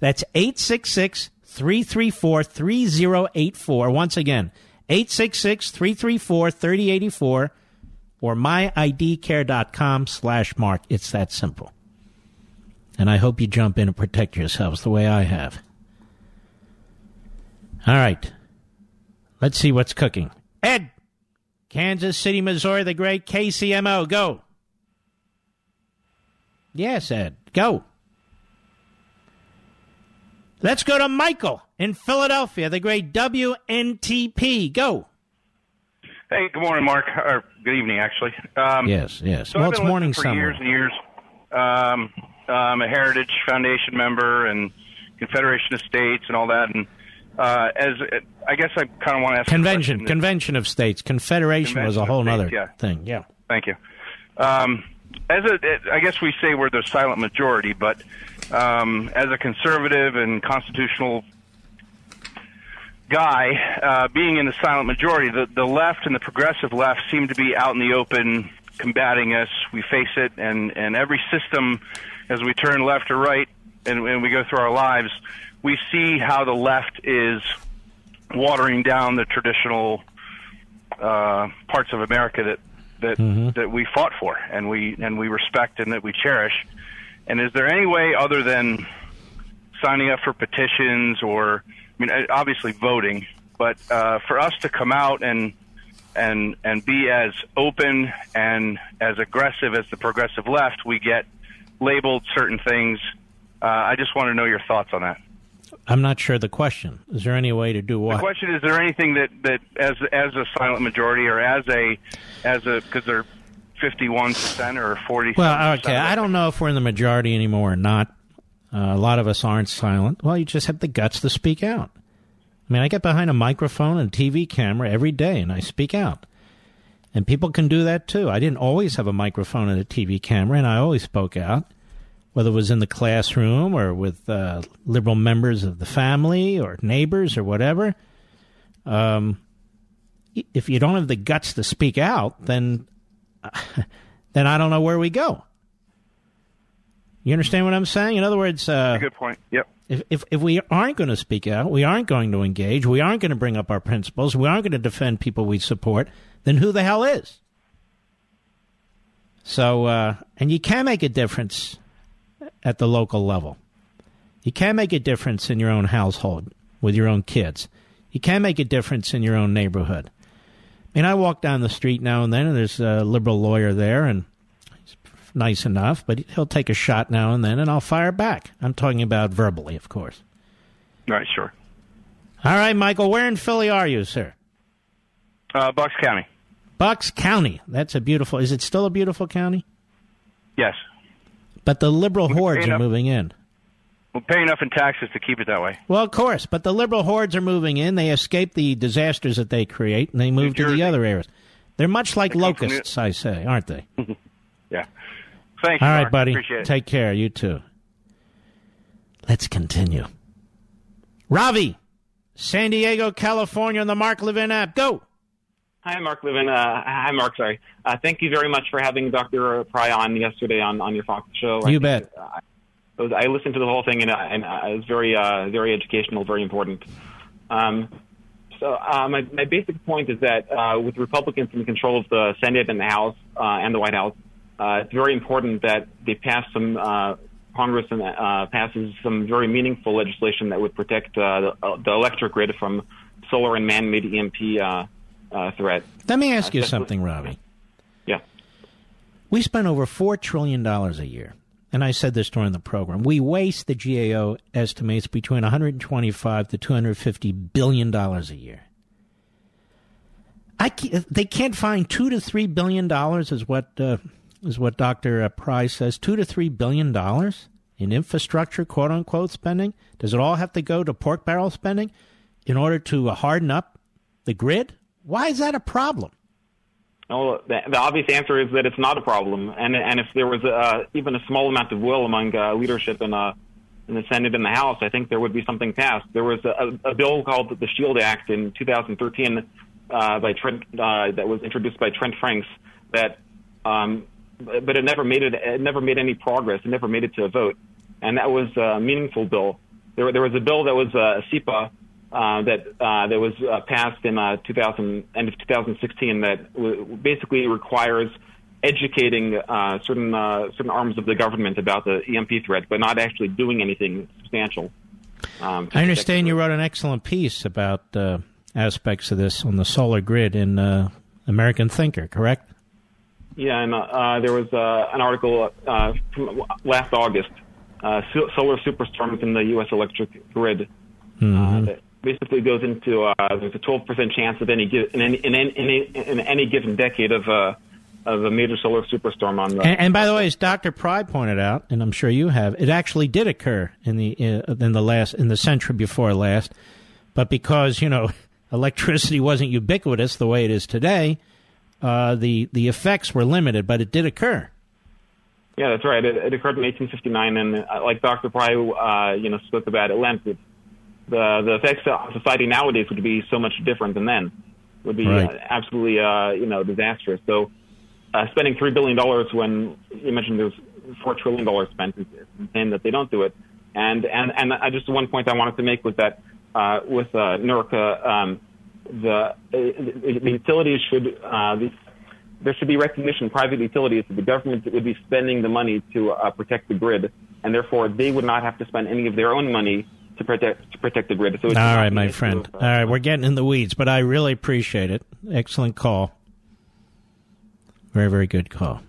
That's eight six six, three three four, three zero eight four. Once again, eight six six, three three four, three zero eight four or myidcare.com slash mark. It's that simple. And I hope you jump in and protect yourselves the way I have. All right. Let's see what's cooking. Ed, Kansas City, Missouri, the great K C M O. Go. Yes, Ed. Go. Let's go to Michael in Philadelphia, the great W N T P. Go. Hey, good morning, Mark. Or good evening, actually. Um, yes, yes. So well, I've been it's morning for somewhere. years and years. Um, I'm a Heritage Foundation member and Confederation of States and all that. And uh, as uh, I guess I kind of want to ask Convention, Convention of States. Confederation Convention was a whole other yeah. thing. Yeah. Thank you. Um, As a, I guess we say we're the silent majority, but um, as a conservative and constitutional guy, uh, being in the silent majority, the, the left and the progressive left seem to be out in the open combating us. We face it, and, and every system, as we turn left or right and, and we go through our lives, we see how the left is watering down the traditional uh, parts of America that that, mm-hmm. that we fought for and we and we respect and that we cherish. And is there any way other than signing up for petitions or, I mean, obviously voting, but uh, for us to come out and and and be as open and as aggressive as the progressive left, we get labeled certain things. Uh, I just want to know your thoughts on that. I'm not sure the question. Is there any way to do what? The question is: there anything that, that as as a silent majority or as a as a because they're fifty-one percent or forty percent? Well, okay, I don't know if we're in the majority anymore or not. Uh, a lot of us aren't silent. Well, you just have the guts to speak out. I mean, I get behind a microphone and a T V camera every day, and I speak out. And people can do that, too. I didn't always have a microphone and a T V camera, and I always spoke out, whether it was in the classroom or with uh, liberal members of the family or neighbors or whatever. Um, if you don't have the guts to speak out, then then I don't know where we go. You understand what I'm saying? In other words... Uh, good point, yep. If, if if we aren't going to speak out, we aren't going to engage, we aren't going to bring up our principles, we aren't going to defend people we support, then who the hell is? So, uh, and you can make a difference at the local level. You can make a difference in your own household with your own kids. You can make a difference in your own neighborhood. I mean, I walk down the street now and then, and there's a liberal lawyer there, and nice enough, but he'll take a shot now and then, and I'll fire back. I'm talking about verbally, of course. All right, sure. All right, Michael, where in Philly are you, sir? Uh, Bucks County. Bucks County. That's a beautiful... Is it still a beautiful county? Yes. But the liberal we'll hordes are up. moving in. We'll pay enough in taxes to keep it that way. Well, of course, but the liberal hordes are moving in. They escape the disasters that they create, and they move to the other areas. They're much like they locusts, I say, aren't they? Yeah. Thank you, All right, Mark. buddy. Appreciate it. Take care. You too. Let's continue. Ravi, San Diego, California, on the Mark Levin app. Go. Hi, Mark Levin. Uh, hi, Mark. Sorry. Uh, thank you very much for having Doctor Pry on yesterday on, on your Fox show. You I bet. It, uh, it was, I listened to the whole thing, and, uh, and uh, it was very, uh, very educational, very important. Um, so uh, my, my basic point is that uh, with Republicans in control of the Senate and the House uh, and the White House, Uh, it's very important that they pass some uh, Congress and uh, passes some very meaningful legislation that would protect uh, the, uh, the electric grid from solar and man-made E M P uh, uh, threat. Let me ask uh, you something, Robbie. Yeah. We spend over four trillion dollars a year, and I said this during the program. We waste, the G A O estimates, between one hundred twenty-five to two hundred fifty billion dollars a year. I can't, they can't find two to three billion dollars is what... Uh, is what Doctor Pry says, two to three billion dollars in infrastructure, quote-unquote, spending? Does it all have to go to pork barrel spending in order to harden up the grid? Why is that a problem? Well, the, the obvious answer is that it's not a problem. And and if there was uh, even a small amount of will among uh, leadership in, uh, in the Senate and the House, I think there would be something passed. There was a, a bill called the SHIELD Act in two thousand thirteen uh, by Trent, uh, that was introduced by Trent Franks that... Um, But it never made it. It never made any progress. It never made it to a vote, and that was a meaningful bill. There, there was a bill that was uh, SEPA uh, that uh, that was uh, passed in uh, two thousand, end of two thousand sixteen. That w- basically requires educating uh, certain uh, certain arms of the government about the E M P threat, but not actually doing anything substantial. Um, I understand you wrote an excellent piece about uh, aspects of this on the solar grid in uh, American Thinker, correct? Yeah, and uh, there was uh, an article uh, from last August, uh, Solar Superstorms in the U S Electric Grid, mm-hmm. uh, that basically goes into uh, there's a twelve percent chance of any in any in any, in any given decade of uh, of a major solar superstorm on the. And, and by the way, as Doctor Pry pointed out, and I'm sure you have, it actually did occur in the in the last in the century before last, but because you know electricity wasn't ubiquitous the way it is today. Uh, the, the effects were limited, but it did occur. Yeah, that's right. It, it occurred in eighteen fifty-nine, and uh, like Doctor Pry, uh, you know, spoke about it length. The the effects on society nowadays would be so much different than then. Would be right. uh, absolutely, uh, you know, disastrous. So, uh, spending three billion dollars when you mentioned there's four trillion dollars spent, is insane that they don't do it. And and and I just one point I wanted to make was that uh, with uh, N E R C, uh, um the, the utilities should uh, the, there should be recognition, private utilities, that the government would be spending the money to uh, protect the grid, and therefore they would not have to spend any of their own money to protect to protect the grid. So all right, my friend. All right, we're getting in the weeds, but I really appreciate it. Excellent call. Very, very good call.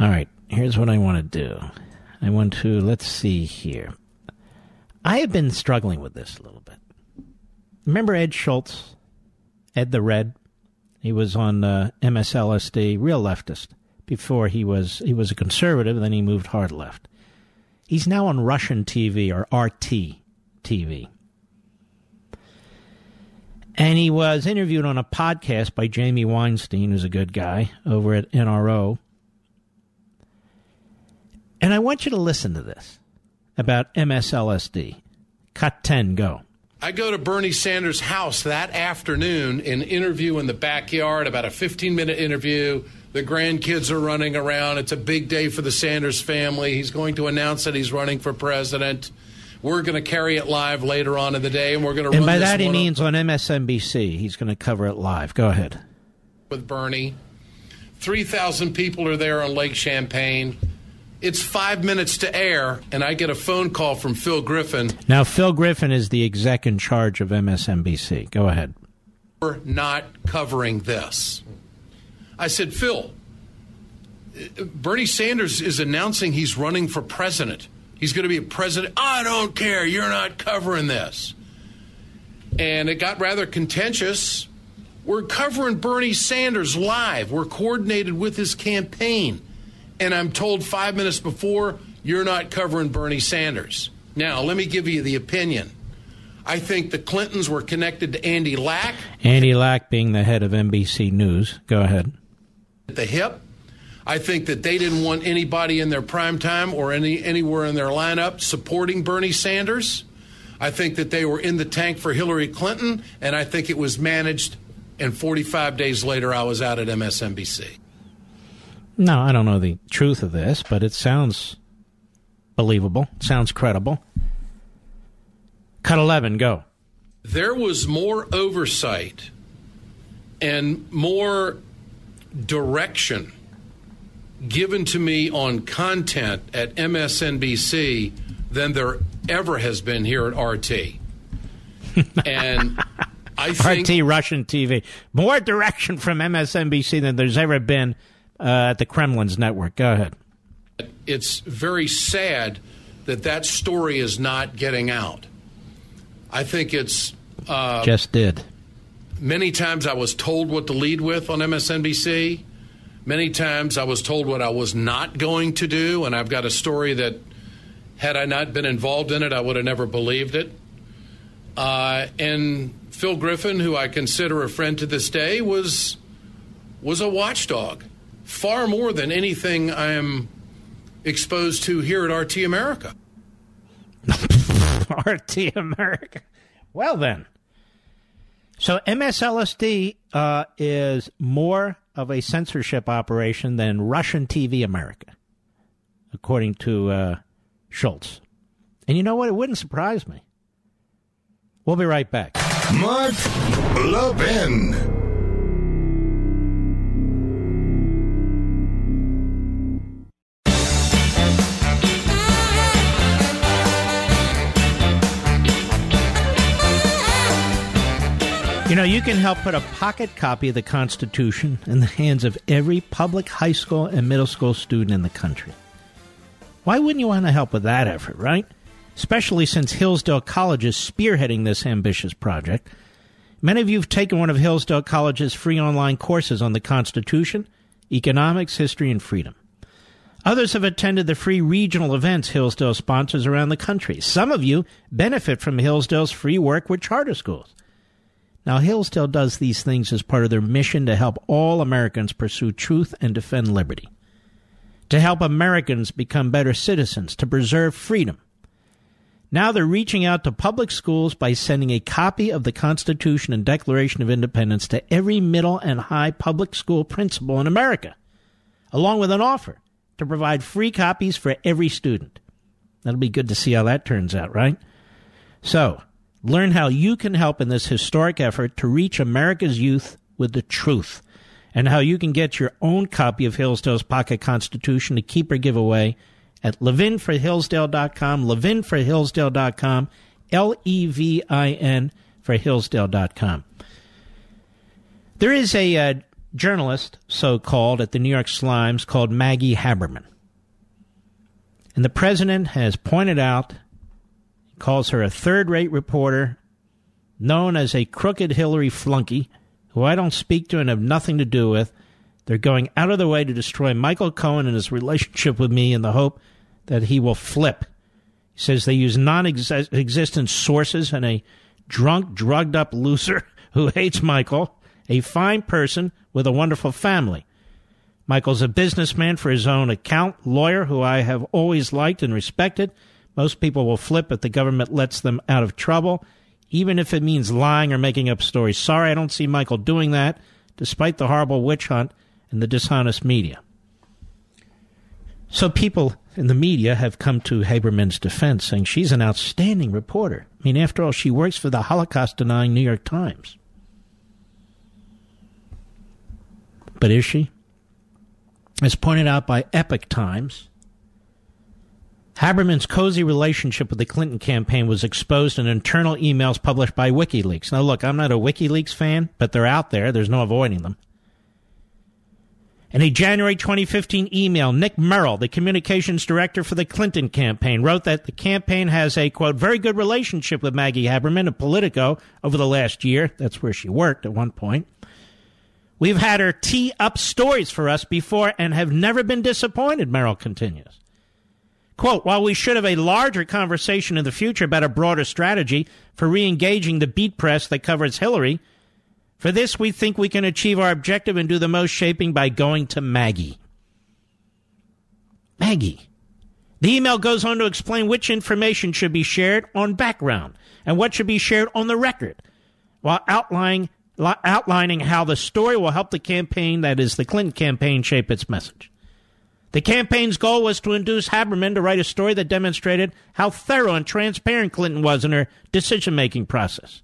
All right, here's what I want to do. I want to, let's see here. I have been struggling with this a little bit. Remember Ed Schultz? Ed the Red? He was on uh, M S L S D, real leftist. Before he was, he was a conservative, then he moved hard left. He's now on Russian T V, or R T T V. And he was interviewed on a podcast by Jamie Weinstein, who's a good guy, over at N R O. And I want you to listen to this about M S L S D. Cut ten, go. I go to Bernie Sanders' house that afternoon and interview in the backyard, about a fifteen-minute interview. The grandkids are running around. It's a big day for the Sanders family. He's going to announce that he's running for president. We're going to carry it live later on in the day, and we're going to run this. And by that he means on M S N B C. He's going to cover it live. Go ahead. With Bernie. three thousand people are there on Lake Champlain. It's five minutes to air, and I get a phone call from Phil Griffin. Now, Phil Griffin is the exec in charge of M S N B C. Go ahead. We're not covering this. I said, Phil, Bernie Sanders is announcing he's running for president. He's going to be a president. I don't care. You're not covering this. And it got rather contentious. We're covering Bernie Sanders live. We're coordinated with his campaign. And I'm told five minutes before, you're not covering Bernie Sanders. Now, let me give you the opinion. I think the Clintons were connected to Andy Lack. Andy Lack being the head of N B C News. Go ahead. At the hip. I think that they didn't want anybody in their prime time or any anywhere in their lineup supporting Bernie Sanders. I think that they were in the tank for Hillary Clinton, and I think it was managed. And forty-five days later, I was out at M S N B C. No, I don't know the truth of this, but it sounds believable. It sounds credible. Cut eleven, go. There was more oversight and more direction given to me on content at M S N B C than there ever has been here at R T. And I think R T, Russian T V. More direction from M S N B C than there's ever been uh, at the Kremlin's network. Go ahead. It's very sad that that story is not getting out. I think it's... Uh, Just did. Many times I was told what to lead with on M S N B C. Many times I was told what I was not going to do, and I've got a story that, had I not been involved in it, I would have never believed it. Uh, and Phil Griffin, who I consider a friend to this day, was was a watchdog, far more than anything I am exposed to here at R T America. R T America. Well, then. So M S L S D uh, is more of a censorship operation than Russian T V America, according to uh, Schultz. And you know what? It wouldn't surprise me. We'll be right back. Mark Levin. You know, you can help put a pocket copy of the Constitution in the hands of every public high school and middle school student in the country. Why wouldn't you want to help with that effort, right? Especially since Hillsdale College is spearheading this ambitious project. Many of you have taken one of Hillsdale College's free online courses on the Constitution, economics, history, and freedom. Others have attended the free regional events Hillsdale sponsors around the country. Some of you benefit from Hillsdale's free work with charter schools. Now, Hillsdale does these things as part of their mission to help all Americans pursue truth and defend liberty, to help Americans become better citizens, to preserve freedom. Now they're reaching out to public schools by sending a copy of the Constitution and Declaration of Independence to every middle and high public school principal in America, along with an offer to provide free copies for every student. That'll be good to see how that turns out, right? So... Learn how you can help in this historic effort to reach America's youth with the truth, and how you can get your own copy of Hillsdale's Pocket Constitution to keep or give away at levin for hillsdale dot com, levin for hillsdale dot com, L E V I N for hillsdale dot com. There is a uh, journalist, so-called, at the New York Slimes called Maggie Haberman. And the president has pointed out, calls her a third-rate reporter, known as a crooked Hillary flunky, who I don't speak to and have nothing to do with. They're going out of their way to destroy Michael Cohen and his relationship with me in the hope that he will flip. He says they use non-existent sources and a drunk, drugged-up loser who hates Michael, a fine person with a wonderful family. Michael's a businessman for his own account, lawyer who I have always liked and respected. Most people will flip if the government lets them out of trouble, even if it means lying or making up stories. Sorry, I don't see Michael doing that, despite the horrible witch hunt and the dishonest media. So people in the media have come to Haberman's defense, saying she's an outstanding reporter. I mean, after all, she works for the Holocaust-denying New York Times. But is she? As pointed out by Epoch Times, Haberman's cozy relationship with the Clinton campaign was exposed in internal emails published by WikiLeaks. Now, look, I'm not a WikiLeaks fan, but they're out there. There's no avoiding them. In a January twenty fifteen email, Nick Merrill, the communications director for the Clinton campaign, wrote that the campaign has a, quote, very good relationship with Maggie Haberman of Politico over the last year. That's where she worked at one point. We've had her tee up stories for us before and have never been disappointed, Merrill continues. Quote, while we should have a larger conversation in the future about a broader strategy for re-engaging the beat press that covers Hillary, for this we think we can achieve our objective and do the most shaping by going to Maggie. Maggie. The email goes on to explain which information should be shared on background and what should be shared on the record, while outlining outlining how the story will help the campaign, that is the Clinton campaign, shape its message. The campaign's goal was to induce Haberman to write a story that demonstrated how thorough and transparent Clinton was in her decision-making process.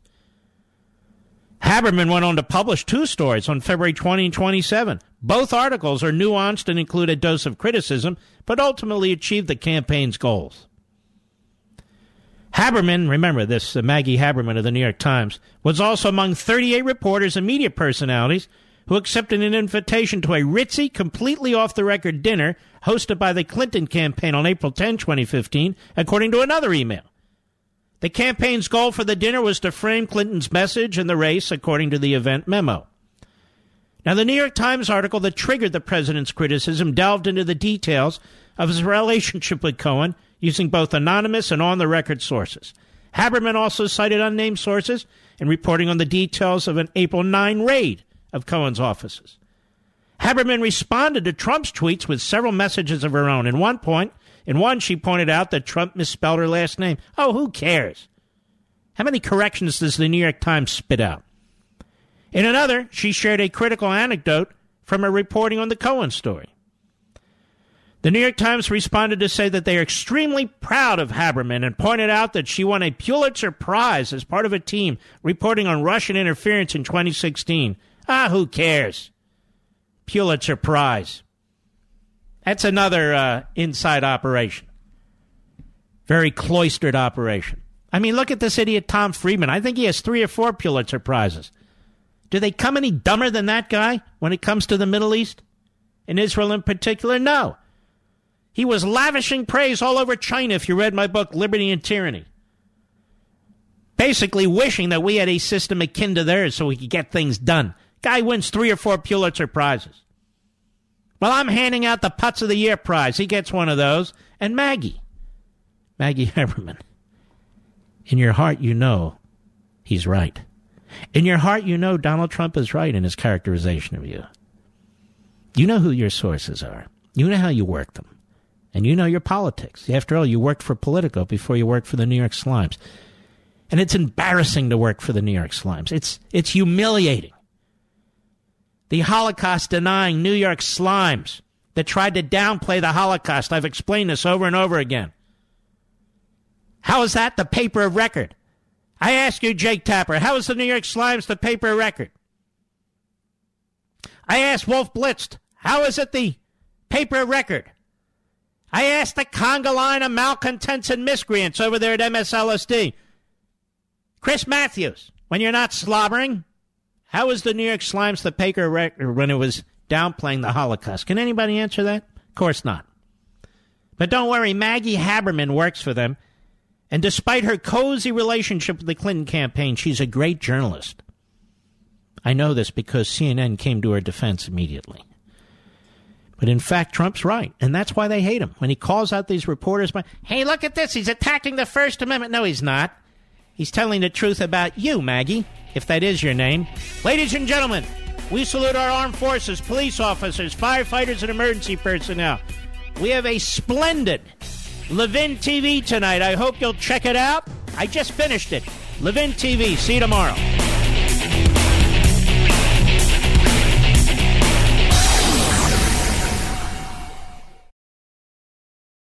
Haberman went on to publish two stories on February twentieth and twenty-seventh. Both articles are nuanced and include a dose of criticism, but ultimately achieved the campaign's goals. Haberman, remember this, uh, Maggie Haberman of the New York Times, was also among thirty-eight reporters and media personalities who accepted an invitation to a ritzy, completely off-the-record dinner hosted by the Clinton campaign on April tenth, twenty fifteen, according to another email. The campaign's goal for the dinner was to frame Clinton's message and the race, according to the event memo. Now, the New York Times article that triggered the president's criticism delved into the details of his relationship with Cohen, using both anonymous and on-the-record sources. Haberman also cited unnamed sources in reporting on the details of an April ninth raid of Cohen's offices. Haberman responded to Trump's tweets with several messages of her own. In one point, in one, she pointed out that Trump misspelled her last name. Oh, who cares? How many corrections does the New York Times spit out? In another, she shared a critical anecdote from her reporting on the Cohen story. The New York Times responded to say that they are extremely proud of Haberman and pointed out that she won a Pulitzer Prize as part of a team reporting on Russian interference in twenty sixteen. Ah, who cares? Pulitzer Prize. That's another uh, inside operation. Very cloistered operation. I mean, look at this idiot Tom Friedman. I think he has three or four Pulitzer Prizes. Do they come any dumber than that guy when it comes to the Middle East? In Israel in particular? No. He was lavishing praise all over China, if you read my book, Liberty and Tyranny. Basically wishing that we had a system akin to theirs so we could get things done. Guy wins three or four Pulitzer Prizes. Well, I'm handing out the Putz of the Year prize. He gets one of those. And Maggie, Maggie Haberman, in your heart you know he's right. In your heart you know Donald Trump is right in his characterization of you. You know who your sources are. You know how you work them. And you know your politics. After all, you worked for Politico before you worked for the New York Slimes. And it's embarrassing to work for the New York Slimes. It's it's humiliating. The Holocaust-denying New York Slimes that tried to downplay the Holocaust. I've explained this over and over again. How is that the paper of record? I ask you, Jake Tapper, how is the New York Slimes the paper record? I asked Wolf Blitz, how is it the paper record? I asked the conga line of malcontents and miscreants over there at M S L S D. Chris Matthews, when you're not slobbering, how is the New York Slimes the paper record when it was downplaying the Holocaust? Can anybody answer that? Of course not. But don't worry, Maggie Haberman works for them. And despite her cozy relationship with the Clinton campaign, she's a great journalist. I know this because C N N came to her defense immediately. But in fact, Trump's right. And that's why they hate him. When he calls out these reporters, by, hey, look at this. He's attacking the First Amendment. No, he's not. He's telling the truth about you, Maggie, if that is your name. Ladies and gentlemen, we salute our armed forces, police officers, firefighters, and emergency personnel. We have a splendid Levin T V tonight. I hope you'll check it out. I just finished it. Levin T V. See you tomorrow.